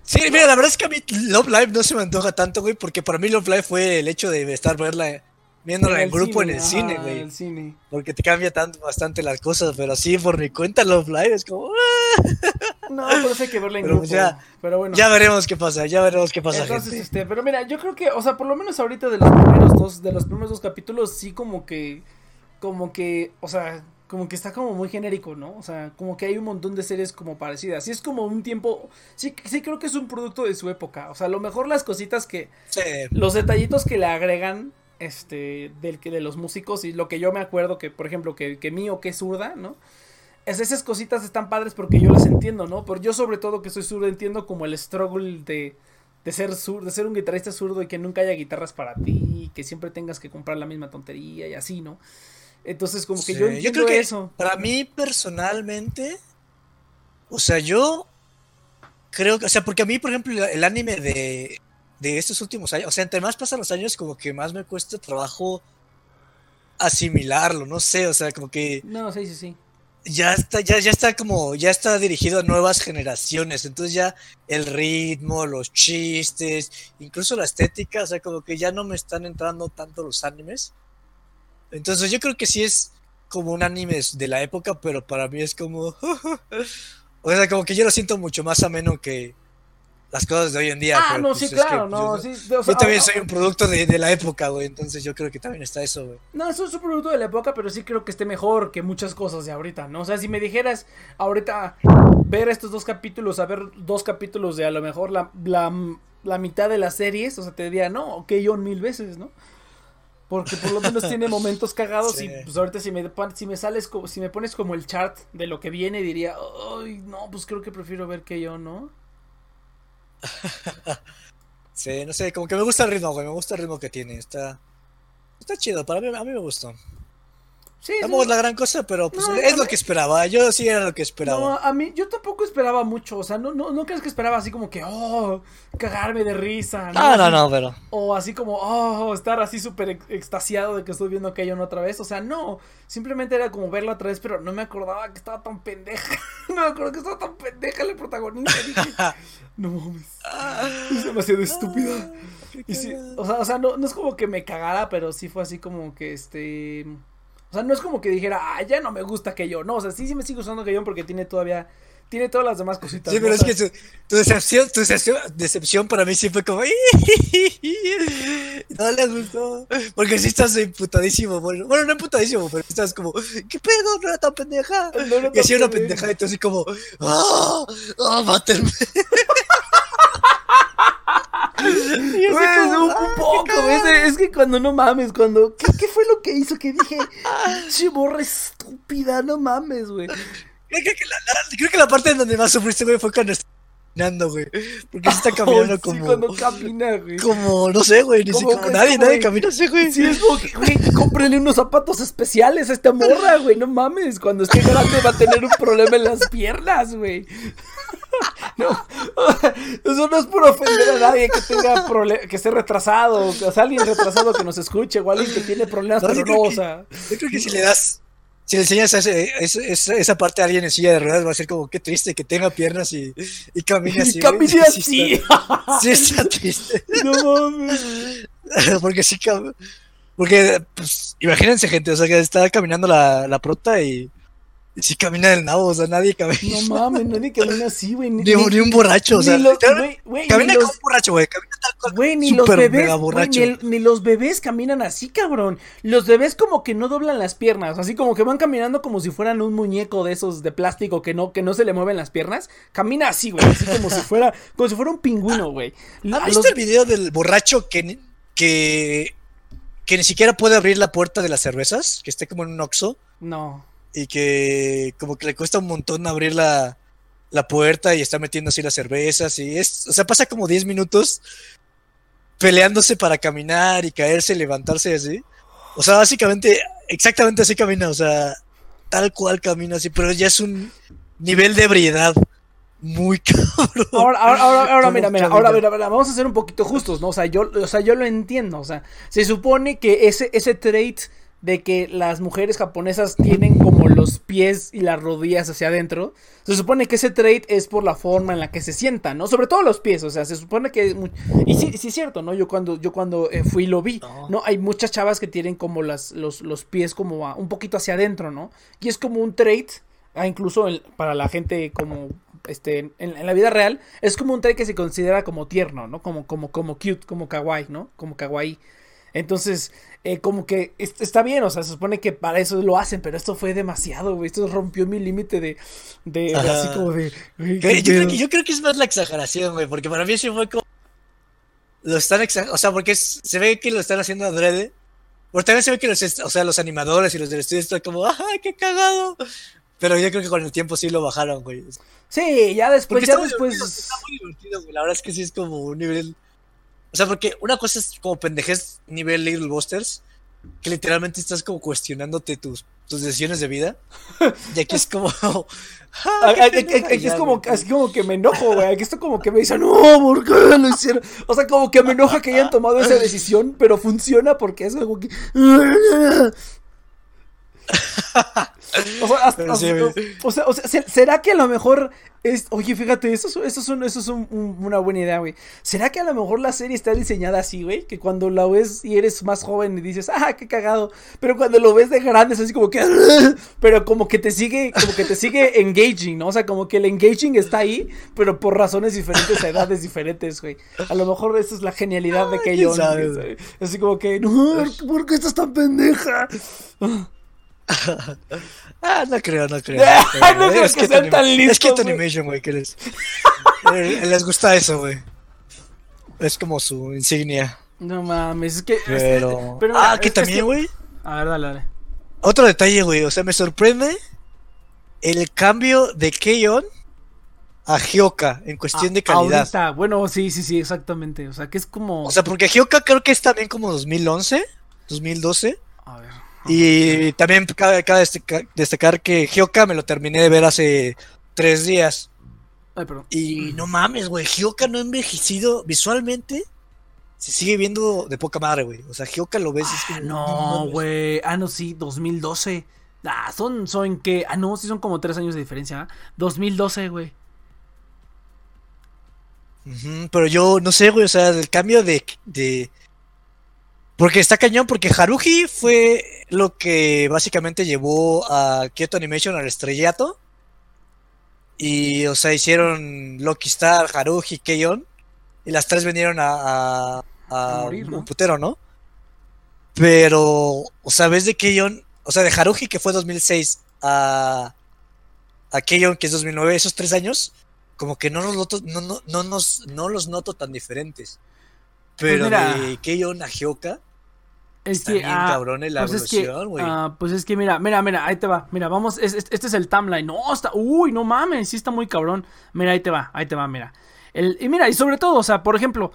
Sí, mira, la verdad es que a mí Love Live no se me antoja tanto, güey, porque para mí Love Live fue el hecho de estar verla, viéndola en el grupo cine, en el ajá, cine, güey. En el cine. Porque te cambia tanto, bastante las cosas, pero así por mi cuenta Love Live es como... No, por eso hay que verla en grupo, ya, pero bueno. Ya veremos qué pasa, ya veremos qué pasa. Entonces, gente. Este, pero mira, yo creo que, o sea, por lo menos ahorita de los primeros dos, de los primeros dos capítulos, sí como que, como que, o sea, como que está como muy genérico, ¿no? O sea, como que hay un montón de series como parecidas. Sí es como un tiempo, sí, sí creo que es un producto de su época. O sea, a lo mejor las cositas que, sí. Los detallitos que le agregan, este, del que de los músicos y lo que yo me acuerdo que, por ejemplo, que, que Mío, que es zurda, ¿no? Esas cositas están padres porque yo las entiendo, ¿no? Pero yo sobre todo que soy zurdo entiendo como el struggle de, de ser zurdo, de ser un guitarrista zurdo y que nunca haya guitarras para ti, que siempre tengas que comprar la misma tontería y así, ¿no? Entonces como que sí, yo entiendo yo creo que eso. Para mí personalmente, o sea, yo creo que, o sea, porque a mí, por ejemplo, el anime de, de estos últimos años, o sea, entre más pasan los años como que más me cuesta trabajo asimilarlo, no sé, o sea, como que... No, sí, sí, sí. Ya está, ya, ya está como, ya está dirigido a nuevas generaciones, entonces ya el ritmo, los chistes, incluso la estética, o sea, como que ya no me están entrando tanto los animes. Entonces yo creo que sí es como un anime de la época, pero para mí es como, o sea, como que yo lo siento mucho más ameno que las cosas de hoy en día. Ah, pero, no, pues, sí, claro, que, no, yo, sí. O sea, yo también soy un producto de, de la época, güey, entonces yo creo que también está eso, güey. No, eso es un producto de la época, pero sí creo que esté mejor que muchas cosas de ahorita, ¿no? O sea, si me dijeras ahorita ver estos dos capítulos, a ver dos capítulos de a lo mejor la, la, la mitad de las series, o sea, te diría, no, K-On mil veces, ¿no? Porque por lo menos tiene momentos cagados sí. Y pues ahorita si me, si me sales, si me pones como el chart de lo que viene, diría, ay, no, pues creo que prefiero ver K-On, ¿no? Sí, no sé, como que me gusta el ritmo, güey, me gusta el ritmo que tiene, está está chido, para mí, a mí me gustó. Sí, tampoco es la gran cosa, pero pues no, es lo que esperaba, yo sí era lo que esperaba. No, a mí, yo tampoco esperaba mucho, o sea, no, no, no crees que esperaba así como que, oh, cagarme de risa. No, no, no, no pero... O así como, oh, estar así súper extasiado de que estoy viendo que hay uno otra vez, o sea, no, simplemente era como verlo otra vez, pero no me acordaba que estaba tan pendeja, no me acuerdo que estaba tan pendeja la protagonista, dije, no mames, es demasiado estúpida. Y sí, o sea, o sea no, no es como que me cagara, pero sí fue así como que, este... O sea, no es como que dijera, ah, ya no me gusta K-On, no, o sea, sí, sí me sigue gustando K-On porque tiene todavía, tiene todas las demás cositas. Sí, pero ¿no? es que tu, tu decepción, tu decepción, decepción para mí sí fue como... no les gustó. Porque sí estás emputadísimo. Bueno, bueno no emputadísimo, pero estás como... ¿Qué pedo? No era tan pendeja. No, no, no, y así era una pendeja, y tú así como... ¡Ah! ¡Ah, mátenme! Güey, como, un ah, poco, es, es que cuando no mames, cuando... ¿Qué, qué fue lo que hizo? Que dije, che morra estúpida, no mames, güey. Creo que la, la, creo que la parte en donde más sufriste, güey, fue cuando está caminando, güey. Porque se está caminando oh, sí, como... cuando camina, güey. Como, no sé, güey, ni como, si, como nadie, güey. Nadie camina así, güey. Sí, es como que, güey, cómprenle unos zapatos especiales a esta morra, güey, no mames. Cuando esté grande va a tener un problema en las piernas, güey. No, eso no es por ofender a nadie que tenga problemas, que esté retrasado, o sea, alguien retrasado que nos escuche, o alguien que tiene problemas no, pero no, que, o sea. Yo creo que si le das, si le enseñas a ese, esa, esa parte a alguien en silla de ruedas, va a ser como, qué triste que tenga piernas y, y camine así. Y camine así. Sí está, sí está triste. No mames. Porque sí, porque, pues, imagínense, gente, o sea, que está caminando la, la prota y... Sí camina del nabo, o sea, nadie camina. No mames, nadie camina así, güey. Ni, ni, ni un borracho, ni o sea. Los, wey, wey, camina como los, un borracho, güey. Camina tal cual. Güey, ni los bebés, wey, ni, el, ni los bebés caminan así, cabrón. Los bebés como que no doblan las piernas, así como que van caminando como si fueran un muñeco de esos de plástico que no, que no se le mueven las piernas. Camina así, güey, así como si fuera, como si fuera un pingüino, güey. ¿Has visto los... el video del borracho que, que, que ni siquiera puede abrir la puerta de las cervezas? Que esté como en un Oxxo. No. Y que como que le cuesta un montón abrir la, la puerta y está metiendo así las cervezas y es, o sea, pasa como diez minutos peleándose para caminar y caerse y levantarse así. O sea, básicamente, exactamente así camina, o sea, tal cual camina así, pero ya es un nivel de ebriedad muy cabrón. Ahora, ahora, ahora, ahora mira, mira, ahora, mira, mira, vamos a ser un poquito justos, ¿no? O sea, yo, o sea, yo lo entiendo, o sea, se supone que ese, ese trait... de que las mujeres japonesas tienen como los pies y las rodillas hacia adentro, se supone que ese trait es por la forma en la que se sientan, ¿no? Sobre todo los pies, o sea, se supone que... Muy... Y sí, sí es cierto, ¿no? Yo cuando yo cuando eh, fui lo vi, ¿no? Hay muchas chavas que tienen como las los, los pies como a, un poquito hacia adentro, ¿no? Y es como un trait, incluso el, para la gente como... Este, en, en la vida real, es como un trait que se considera como tierno, ¿no? Como, como, como cute, como kawaii, ¿no? Como kawaii. Entonces, eh, como que est- está bien, o sea, se supone que para eso lo hacen, pero esto fue demasiado, güey, esto rompió mi límite de, de, de así como de... Güey, yo, yo, creo que, yo creo que es más la exageración, güey, porque para mí eso fue como... Lo están exagerando, o sea, porque es, se ve que lo están haciendo adrede, pero también se ve que los, o sea, los animadores y los del estudio están como, ¡ah, qué cagado! Pero yo creo que con el tiempo sí lo bajaron, güey. Sí, ya después, porque ya después... Está muy divertido, güey, la verdad es que sí es como un nivel... O sea, porque una cosa es como pendejez nivel Little Busters, que literalmente estás como cuestionándote tus, tus decisiones de vida. Y aquí es como... ah, aquí, aquí, aquí es como, así como que me enojo, güey. Aquí esto como que me dicen, no, ¿por qué lo hicieron? O sea, como que me enoja que hayan tomado esa decisión, pero funciona porque es algo que... O sea, hasta, sí, hasta, o sea, o sea, ¿será que a lo mejor es, oye, fíjate, eso, eso es, un, eso es un, un, una buena idea, güey? ¿Será que a lo mejor la serie está diseñada así, güey? Que cuando la ves y eres más joven y dices, ah, qué cagado, pero cuando lo ves de grande es así como que, pero como que te sigue, como que te sigue engaging, ¿no? O sea, como que el engaging está ahí, pero por razones diferentes, a edades diferentes, güey. A lo mejor esa es la genialidad de K-On, ¿sabes? Así como que, no, ¿por qué estás tan pendeja? Ah, no creo, no creo. No creo que sean tan listos. Es Kyoto Animation, güey, que les... les gusta eso, güey. Es como su insignia. No mames, es que... Pero... Pero ah, que también, güey. Es que... A ver, dale, dale. Otro detalle, güey, o sea, me sorprende el cambio de K-On a Hyouka en cuestión ah, de calidad. Ahorita, bueno, sí, sí, sí, exactamente. O sea, que es como... O sea, porque Hyouka creo que es también como dos mil once, dos mil doce. A ver... Y también cabe, cabe destacar, destacar que Hyouka me lo terminé de ver hace tres días. Ay, perdón. Y no mames, güey, Hyouka no ha envejecido visualmente. Se sigue viendo de poca madre, güey. O sea, Hyouka lo ves. Ah, es que no, güey. Ah, no, sí, dos mil doce. Ah, son, son que. Ah, no, sí, son como tres años de diferencia. ¿Eh? dos mil doce, güey. Uh-huh, pero yo no sé, güey. O sea, el cambio de. de... Porque está cañón, porque Haruhi fue lo que básicamente llevó a Kyoto Animation al estrellato. Y, o sea, hicieron Lucky Star, Haruhi, K-On. Y las tres vinieron a, a, a, a morir, ¿no? Un putero, ¿no? Pero, o sea, ves de K-On, o sea, de Haruhi, que fue dos mil seis, a, a K-On, que es dos mil nueve, esos tres años, como que no los noto, no, no, no, nos, no los noto tan diferentes. Pero pues mira, de K-On a Hyouka, es está que, bien ah, cabrones la pues evolución, güey. Es que, ah, pues es que mira, mira, mira, ahí te va, mira, vamos, es, es, este es el timeline, no, está, uy, no mames, sí está muy cabrón, mira, ahí te va, ahí te va, mira. El, y mira, y sobre todo, o sea, por ejemplo,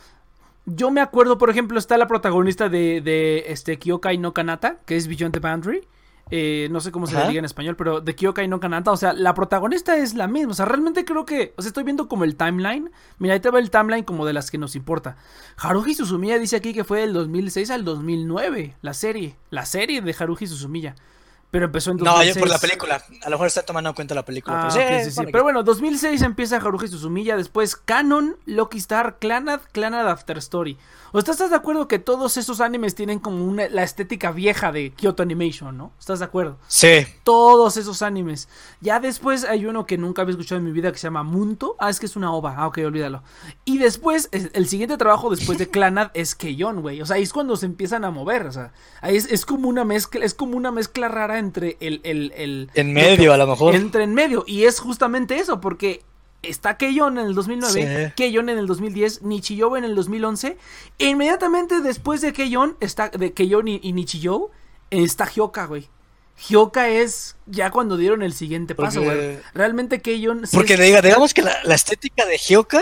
yo me acuerdo, por ejemplo, está la protagonista de, de este Kyokai no Kanata, que es Beyond the Boundary, eh, no sé cómo se ¿Ah? le diga en español, pero de Kyokai no Kanata, o sea, la protagonista es la misma, o sea, realmente creo que, o sea, estoy viendo como el timeline, mira, ahí te va el timeline como de las que nos importa. Haruhi Suzumiya dice aquí que fue del dos mil seis al dos mil nueve, la serie, la serie de Haruhi Suzumiya. Pero empezó en dos mil seis. No, yo por la película. A lo mejor está tomando en cuenta la película. Ah, pero, okay, sí, sí, sí. Pero bueno, dos mil seis empieza Haruhi Suzumiya. Después Canon, Lucky Star, Clannad, Clannad After Story. ¿O estás de acuerdo que todos esos animes tienen como una, la estética vieja de Kyoto Animation, no? ¿Estás de acuerdo? Sí. Todos esos animes. Ya después hay uno que nunca había escuchado en mi vida que se llama Munto. Ah, es que es una ova. Ah, ok, olvídalo. Y después, el siguiente trabajo después de Clannad es K-On, güey. O sea, ahí es cuando se empiezan a mover. O sea, ahí es, es como una mezcla, es como una mezcla rara entre el... el, el en medio, el, a lo mejor. Entre en medio, y es justamente eso, porque está K-On en el dos mil nueve, sí. K-On en el dos mil diez, Nichijou en el dos mil once, e inmediatamente después de K-On, está de K-On y, y Nichijou, está Hyouka, güey. Hyouka es ya cuando dieron el siguiente paso, porque, güey. Realmente K-On... Sí porque es... diga, digamos que la, la estética de Hyouka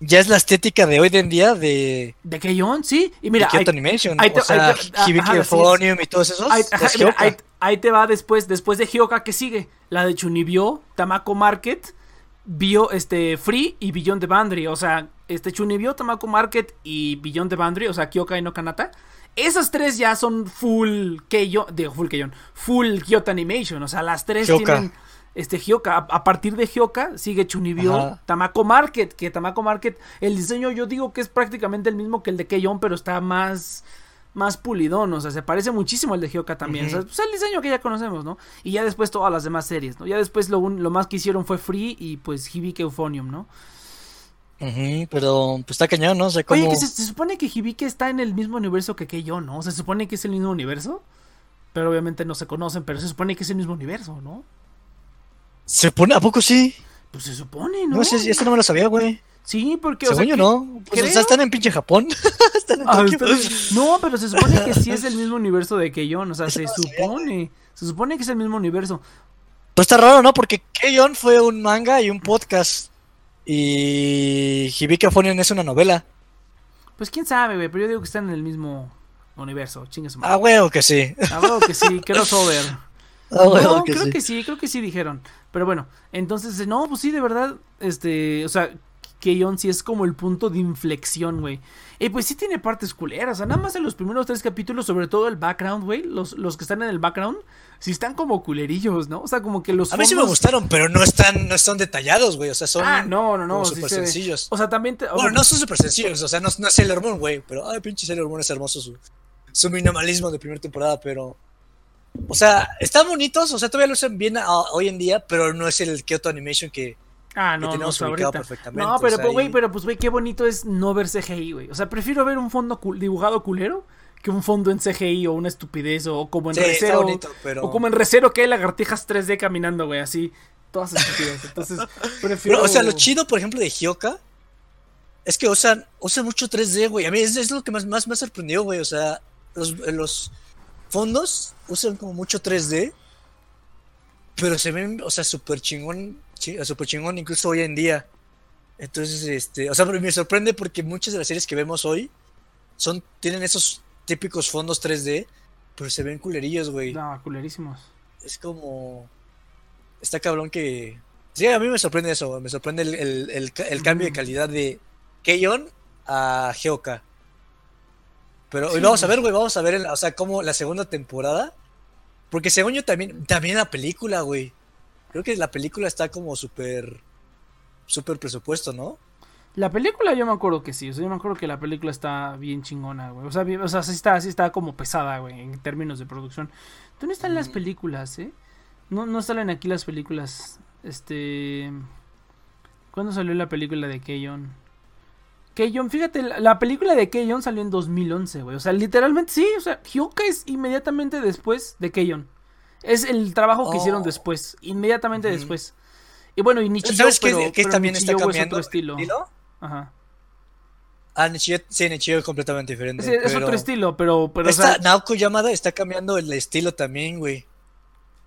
ya es la estética de hoy en día de... De K-On, sí. Y mira, de Kyoto hay, Animation, hay, o hay, sea, Hibike Euphonium y todos esos, hay, ajá, es Hyouka. Mira, hay, ahí te va después, después de Hyouka, ¿qué sigue? La de Chunibyo, Tamako Market, Bio, este, Free y Beyond the Boundary. O sea, este Chunibyo, Tamako Market y Beyond the Boundary, o sea, Kyokai no Kanata. Esas tres ya son full Keyon, digo, full Keyon, full Kyoto Animation. O sea, las tres Hyouka. Tienen este Hyouka. A, a partir de Hyouka sigue Chunibyo, ajá. Tamako Market, que Tamako Market, el diseño yo digo que es prácticamente el mismo que el de Keyon, pero está más... más pulidón, o sea, se parece muchísimo al de Hyouka también, uh-huh. O sea, pues el diseño que ya conocemos, ¿no? Y ya después todas las demás series, ¿no? Ya después lo, un, lo más que hicieron fue Free y pues Hibike Euphonium, ¿no? Uh-huh, pero pues está cañón, ¿no? O sea, como... Oye, que se, se supone que Hibike está en el mismo universo que K-On, ¿no? Se supone que es el mismo universo, pero obviamente no se conocen, pero se supone que es el mismo universo, ¿no? ¿Se supone? ¿A poco sí? Pues se supone, ¿no? No, si, esto no me lo sabía, güey. Sí, porque... Según o sea, yo que, no, pues, o sea, están en pinche Japón, están en ah, Tokio. Está... No, pero se supone que sí es el mismo universo de K-On, o sea, se supone, se supone que es el mismo universo. Pues está raro, ¿no? Porque K-On fue un manga y un podcast, y Hibike Euphonium es una novela. Pues quién sabe, güey, pero yo digo que están en el mismo universo, chingas madre. Ah, huevo que sí. Ah, huevo que sí, crossover. Ah, bueno, no, que creo sí. que sí, creo que sí dijeron, pero bueno, entonces, no, pues sí, de verdad, este, o sea... K-On sí es como el punto de inflexión, güey. Y eh, pues sí tiene partes culeras. O sea, nada más en los primeros tres capítulos, sobre todo el background, güey. Los, los que están en el background, sí están como culerillos, ¿no? O sea, como que los A fondos... mí sí me gustaron, pero no están, no están detallados, güey. O sea, son ah, no, no, no, súper sí sencillos. O sea, también... Te... Bueno, no son súper sencillos. O sea, no, no es Sailor Moon, güey. Pero, ay, pinche Sailor Moon es hermoso su, su minimalismo de primera temporada, pero... O sea, están bonitos. O sea, todavía lucen bien a, a, hoy en día, pero no es el Kyoto Animation que... Ah, no, no, perfectamente. No, pero, o sea, güey, y... pero, pues, güey, qué bonito es no ver C G I, güey. O sea, prefiero ver un fondo cul- dibujado culero que un fondo en C G I o una estupidez o como en sí, Recero. Bonito, pero... O como en Recero que hay lagartijas tres D caminando, güey, así. Todas estúpidas. Entonces, prefiero... Pero, o sea, lo chido, por ejemplo, de Hyouka es que usan, usan mucho tres D, güey. A mí es, es lo que más, más me ha sorprendido, güey. O sea, los, los fondos usan como mucho tres D, pero se ven, o sea, súper chingón. Super chingón incluso hoy en día. Entonces, este, o sea, me sorprende porque muchas de las series que vemos hoy son, tienen esos típicos fondos tres D, pero se ven culerillos, güey. No, culerísimos. Es como, está cabrón que, sí, a mí me sorprende eso, me sorprende el, el, el, el cambio mm. de calidad de K-On a Hyouka. Pero sí. Hoy vamos a ver, güey, vamos a ver, el, o sea, como la segunda temporada, porque según yo también, también la película, güey. Creo que la película está como súper, súper presupuesto, ¿no? La película yo me acuerdo que sí, o sea, yo me acuerdo que la película está bien chingona, güey. O sea, bien, o sea sí, está, sí está como pesada, güey, en términos de producción. ¿Dónde están mm. las películas, eh? No, no salen aquí las películas, este... ¿Cuándo salió la película de K-On? K-On, fíjate, la, la película de K-On salió en dos mil once, güey. O sea, literalmente, sí, o sea, Hyouka es inmediatamente después de K-On. Es el trabajo que oh. hicieron después, inmediatamente mm. después. Y bueno, y Nichijou, ¿sabes pero, que, que pero también Nichijou está cambiando es otro estilo. ¿Estilo? Ajá. Ah, Nichijou, sí, Nichijou es completamente diferente. Sí, es pero... otro estilo, pero... pero esta, o sea... Naoku Yamada está cambiando el estilo también, güey.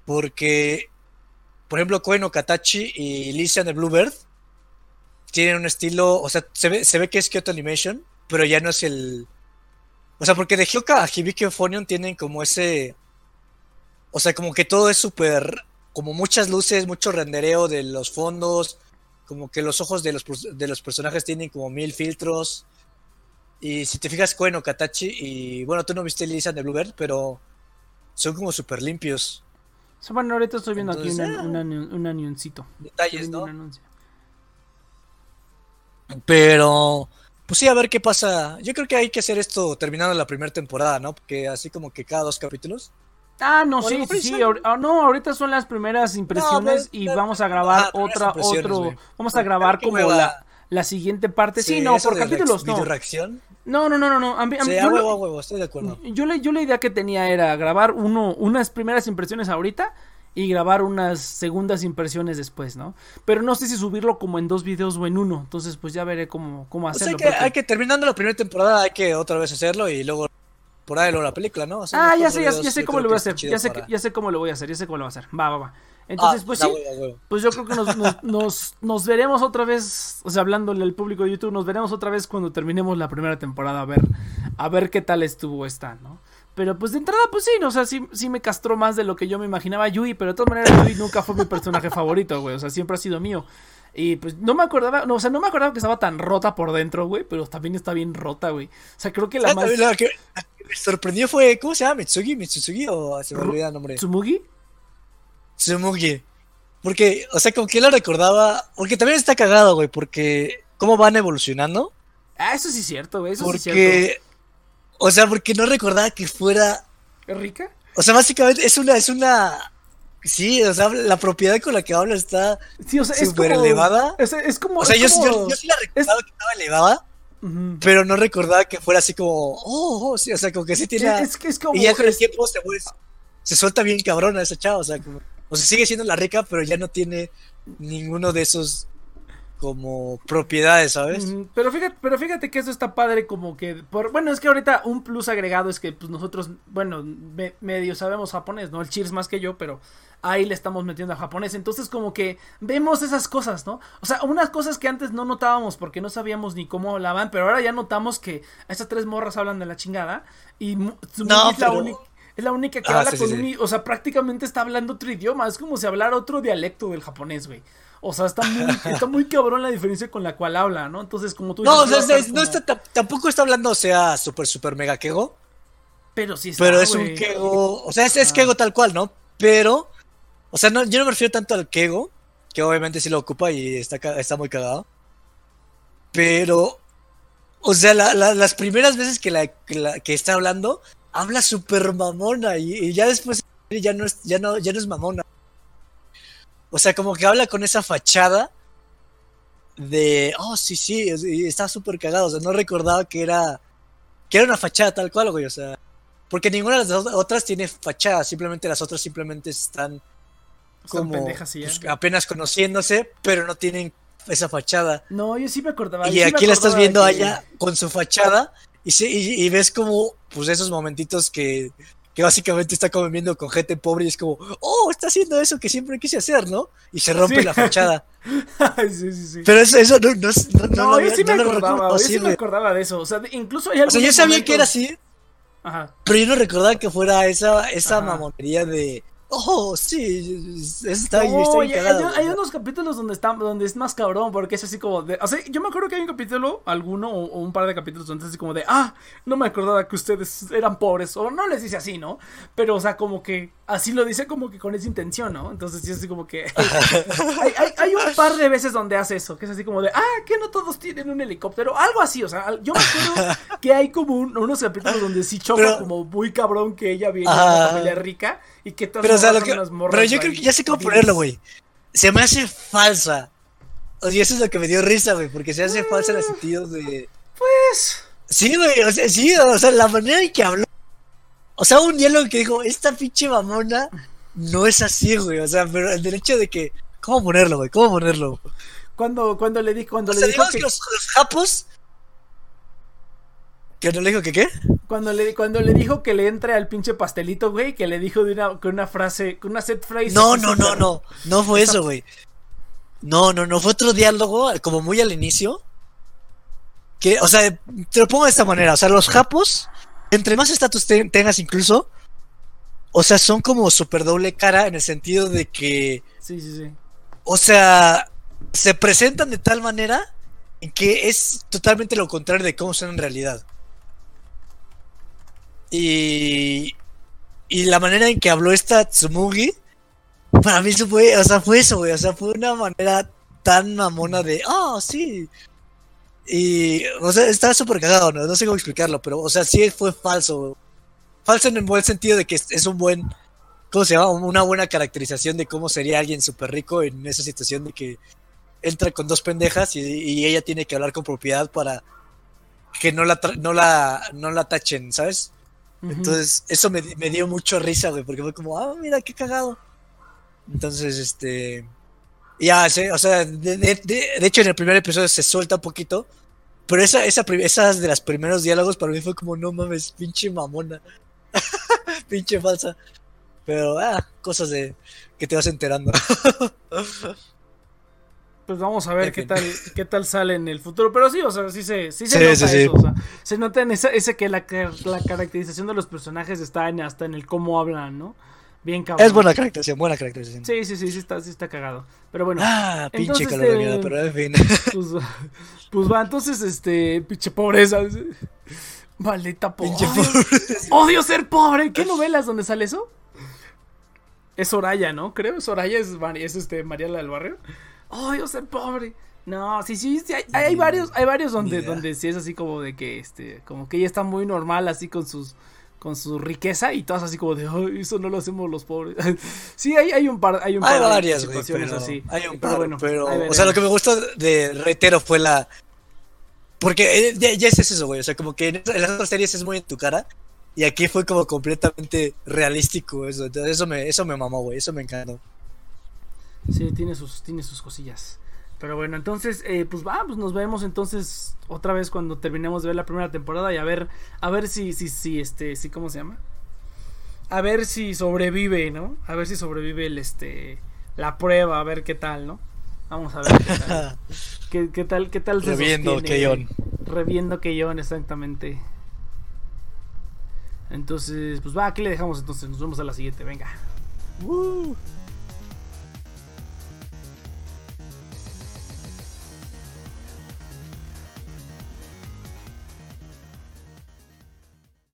Porque, por ejemplo, Koe no Katachi y Liz and the Bluebird tienen un estilo, o sea, se ve, se ve que es Kyoto Animation, pero ya no es el... O sea, porque de Hyouka a Hibike Euphonium tienen como ese... O sea, como que todo es súper... Como muchas luces, mucho rendereo de los fondos... Como que los ojos de los, de los personajes tienen como mil filtros. Y si te fijas, Koe no Katachi y... Bueno, tú no viste Liz and the Bluebird, pero... Son como súper limpios. Bueno, ahorita estoy viendo Entonces, aquí un, eh, un, un, un anioncito. Detalles, ¿no? Un pero... Pues sí, a ver qué pasa. Yo creo que hay que hacer esto terminando la primera temporada, ¿no? Porque así como que cada dos capítulos... Ah, no, sí, sí, sí, ahor- no, ahorita son las primeras impresiones no, pero, y vamos a grabar no, otra, otro, wey. Vamos a grabar como la, la siguiente parte, sí, sí no, por capítulos, no. ¿Reacción? No, no, no, no, no, a mí, a mí, sí, yo, a huevo, a huevo, estoy de acuerdo. Yo, yo, yo la idea que tenía era grabar uno, unas primeras impresiones ahorita y grabar unas segundas impresiones después, ¿no? Pero no sé si subirlo como en dos videos o en uno, entonces pues ya veré cómo, cómo hacerlo. O sea, que porque... hay que, terminando la primera temporada, hay que otra vez hacerlo y luego... Por ahí lo la película, ¿no? O sea, ah, ya sé, ya, ya sé cómo lo voy a hacer. Ya sé, para... ya sé cómo lo voy a hacer, ya sé cómo lo voy a hacer. Va, va, va. Entonces, ah, pues sí. Voy, voy. Pues yo creo que nos, nos, nos, nos veremos otra vez. O sea, hablándole al público de YouTube, nos veremos otra vez cuando terminemos la primera temporada. A ver, a ver qué tal estuvo esta, ¿no? Pero pues de entrada, pues sí, no, o sea, sí, sí me castró más de lo que yo me imaginaba Yui, pero de todas maneras, Yui nunca fue mi personaje favorito, güey. O sea, siempre ha sido mío. Y pues no me acordaba, no, o sea, no me acordaba que estaba tan rota por dentro, güey, pero también está bien rota, güey. O sea, creo que la ah, más... La que, la que me sorprendió fue, ¿cómo se llama? ¿Mitsugi? ¿Mitsugi? ¿O se me olvidó el nombre? ¿Tsumugi? Tsumugi. Porque, o sea, como que la recordaba... Porque también está cagado, güey, porque... ¿Cómo van evolucionando? Ah, eso sí es cierto, güey, eso porque, sí es cierto. O sea, porque no recordaba que fuera... ¿Rica? O sea, básicamente es una... Es una... Sí, o sea, la propiedad con la que habla está sí, o sea, súper elevada. Es, es como... O sea, yo, como, yo, yo sí la recordaba es, que estaba elevada, uh-huh. pero no recordaba que fuera así como... Oh, oh sí, o sea, como que sí tiene... Es, es, es como, y ya con es, el tiempo se, pues, se suelta bien cabrona esa chava, o sea, como... O sea, sigue siendo la rica, pero ya no tiene ninguno de esos como propiedades, ¿sabes? Uh-huh. Pero fíjate, pero fíjate que eso está padre como que... Por, bueno, es que ahorita un plus agregado es que pues nosotros, bueno, me, medio sabemos japonés, ¿no? El Cheers más que yo, pero... Ahí le estamos metiendo a japonés, entonces como que vemos esas cosas, ¿no? O sea, unas cosas que antes no notábamos porque no sabíamos ni cómo hablaban, pero ahora ya notamos que estas tres morras hablan de la chingada y no, es, pero... la única, es la única que ah, habla sí, con sí, un... Sí. O sea, prácticamente está hablando otro idioma, es como si hablara otro dialecto del japonés, güey. O sea, está muy, está muy cabrón la diferencia con la cual habla, ¿no? Entonces como tú... No, dices, o sea, es, como... no está, t- tampoco está hablando, o sea, súper, súper mega quego. Pero sí está, Pero es güey. un quego, o sea, es, es quego tal cual, ¿no? Pero... O sea, no, yo no me refiero tanto al Kego, que obviamente sí lo ocupa y está, está muy cagado. Pero, o sea, la, la, las primeras veces que, la, que, la, que está hablando, habla súper mamona y, y ya después ya no, es, ya, no, ya no es mamona. O sea, como que habla con esa fachada de, oh, sí, sí, y está súper cagado. O sea, no recordaba que era, que era una fachada tal cual, güey, o sea. Porque ninguna de las otras tiene fachada, simplemente las otras simplemente están... como pendejas, ¿sí, eh? pues, apenas conociéndose, pero no tienen esa fachada. No, yo sí me acordaba. Y sí aquí la estás viendo que... allá con su fachada y, sí, y, y ves como pues esos momentitos que, que básicamente está conviviendo con gente pobre y es como, oh, está haciendo eso que siempre quise hacer, ¿no? Y se rompe sí. la fachada. sí, sí, sí. Pero eso, eso no, no, no, no, no yo sí me no acordaba, yo sí me acordaba de eso. O sea, incluso hay algo... O sea, yo sabía momentos... que era así, Ajá. pero yo no recordaba que fuera esa, esa mamonería de... Oh, sí, está, no, está bien hay, hay unos capítulos donde están, donde es más cabrón, porque es así como de, o sea, yo me acuerdo que hay un capítulo, alguno, o, o un par de capítulos donde es así como de, ah, no me acordaba que ustedes eran pobres, o no les dice así, ¿no? Pero, o sea, como que, así lo dice como que con esa intención, ¿no? Entonces, sí, es así como que, hay, hay, hay un par de veces donde hace eso, que es así como de, ah, que no todos tienen un helicóptero, algo así, o sea, yo me acuerdo que hay como un, unos capítulos donde sí choca pero, como muy cabrón que ella viene de una familia rica, y que todas pero, o sea, lo que, pero yo creo que ya sé cómo ponerlo, güey. Se me hace falsa. O sea, eso es lo que me dio risa, güey, porque se hace falsa en el sentido de... Pues... Sí, güey, o sea, sí, o sea, la manera en que habló... O sea, un diálogo que dijo, esta pinche mamona no es así, güey, o sea, pero el hecho de que... ¿Cómo ponerlo, güey? ¿Cómo ponerlo? Cuando, cuando le dijo, cuando o le sea, dijo que... que los, los japos... ¿Que no le dijo que qué? Cuando le, cuando le dijo que le entre al pinche pastelito, güey, que le dijo de una, con una frase, con una set phrase... No, no, no, no, no fue eso, güey. No, no, no, fue otro diálogo, como muy al inicio. Que, o sea, te lo pongo de esta manera, o sea, los japos, entre más estatus te- tengas incluso, o sea, son como super doble cara en el sentido de que... Sí, sí, sí. O sea, se presentan de tal manera en que es totalmente lo contrario de cómo son en realidad. Y... Y la manera en que habló esta Tsumugi... Para mí eso fue, o sea, fue eso, güey, o sea, fue una manera tan mamona de, ah, oh, sí. Y, o sea, estaba súper cagado, ¿no? No sé cómo explicarlo, pero, o sea, sí fue falso, güey. Falso en el buen sentido de que es un buen, ¿cómo se llama? Una buena caracterización de cómo sería alguien súper rico en esa situación de que entra con dos pendejas y, y ella tiene que hablar con propiedad para que no la, tra- no la, no la tachen, ¿sabes? Uh-huh. Entonces, eso me, me dio mucho risa, güey, porque fue como, ah, mira, qué cagado. Entonces, este... Ya, sí, o sea, de, de, de hecho en el primer episodio se suelta un poquito. Pero esa, esa, esas de los primeros diálogos para mí fue como, no mames, pinche mamona. Pinche falsa. Pero, ah, cosas de que te vas enterando. Pues vamos a ver qué tal, qué tal sale en el futuro. Pero sí, o sea, sí se, sí se sí, nota sí, sí. eso. O sea, se nota en esa, esa que la, la caracterización de los personajes está en, hasta en el cómo hablan, ¿no? Bien cabrón. Es buena caracterización, buena caracterización. Sí, sí, sí, sí está, sí está cagado. Pero bueno. Ah, pinche entonces, calor de mierda, eh, pero en fin. Pues, pues va, entonces, este, pinche pobreza. Maldita pobreza. Odio ser pobre. ¿Qué novelas donde sale eso? Es Soraya, ¿no? Creo, Soraya es, es este, Mariela del Barrio. Odio ser pobre. No, sí, sí, sí hay, hay varios, hay varios donde, donde sí es así como de que, este, como que ella está muy normal así con sus... con su riqueza y todas así como de oh, eso no lo hacemos los pobres. Sí, hay, hay un par, hay un par hay de varias, situaciones wey, pero, así. Hay un par, pero, bueno, pero ver, o sea, lo que me gustó de reitero fue la porque eh, ya, ya es eso, güey, o sea, como que en, en las otras series es muy en tu cara y aquí fue como completamente realístico eso. Entonces, eso me eso me mamó, güey, eso me encantó. Sí, tiene sus tiene sus cosillas. Pero bueno, entonces, eh, pues vamos, nos vemos entonces otra vez cuando terminemos de ver la primera temporada y a ver, a ver si, si, si, este, si, ¿cómo se llama? A ver si sobrevive, ¿no? A ver si sobrevive el, este, la prueba, a ver qué tal, ¿no? Vamos a ver qué tal, qué, qué tal, qué tal se reviendo sostiene. K-On. Reviendo K-On, exactamente. Entonces, pues va, aquí le dejamos entonces, nos vemos a la siguiente, venga. ¡Woo!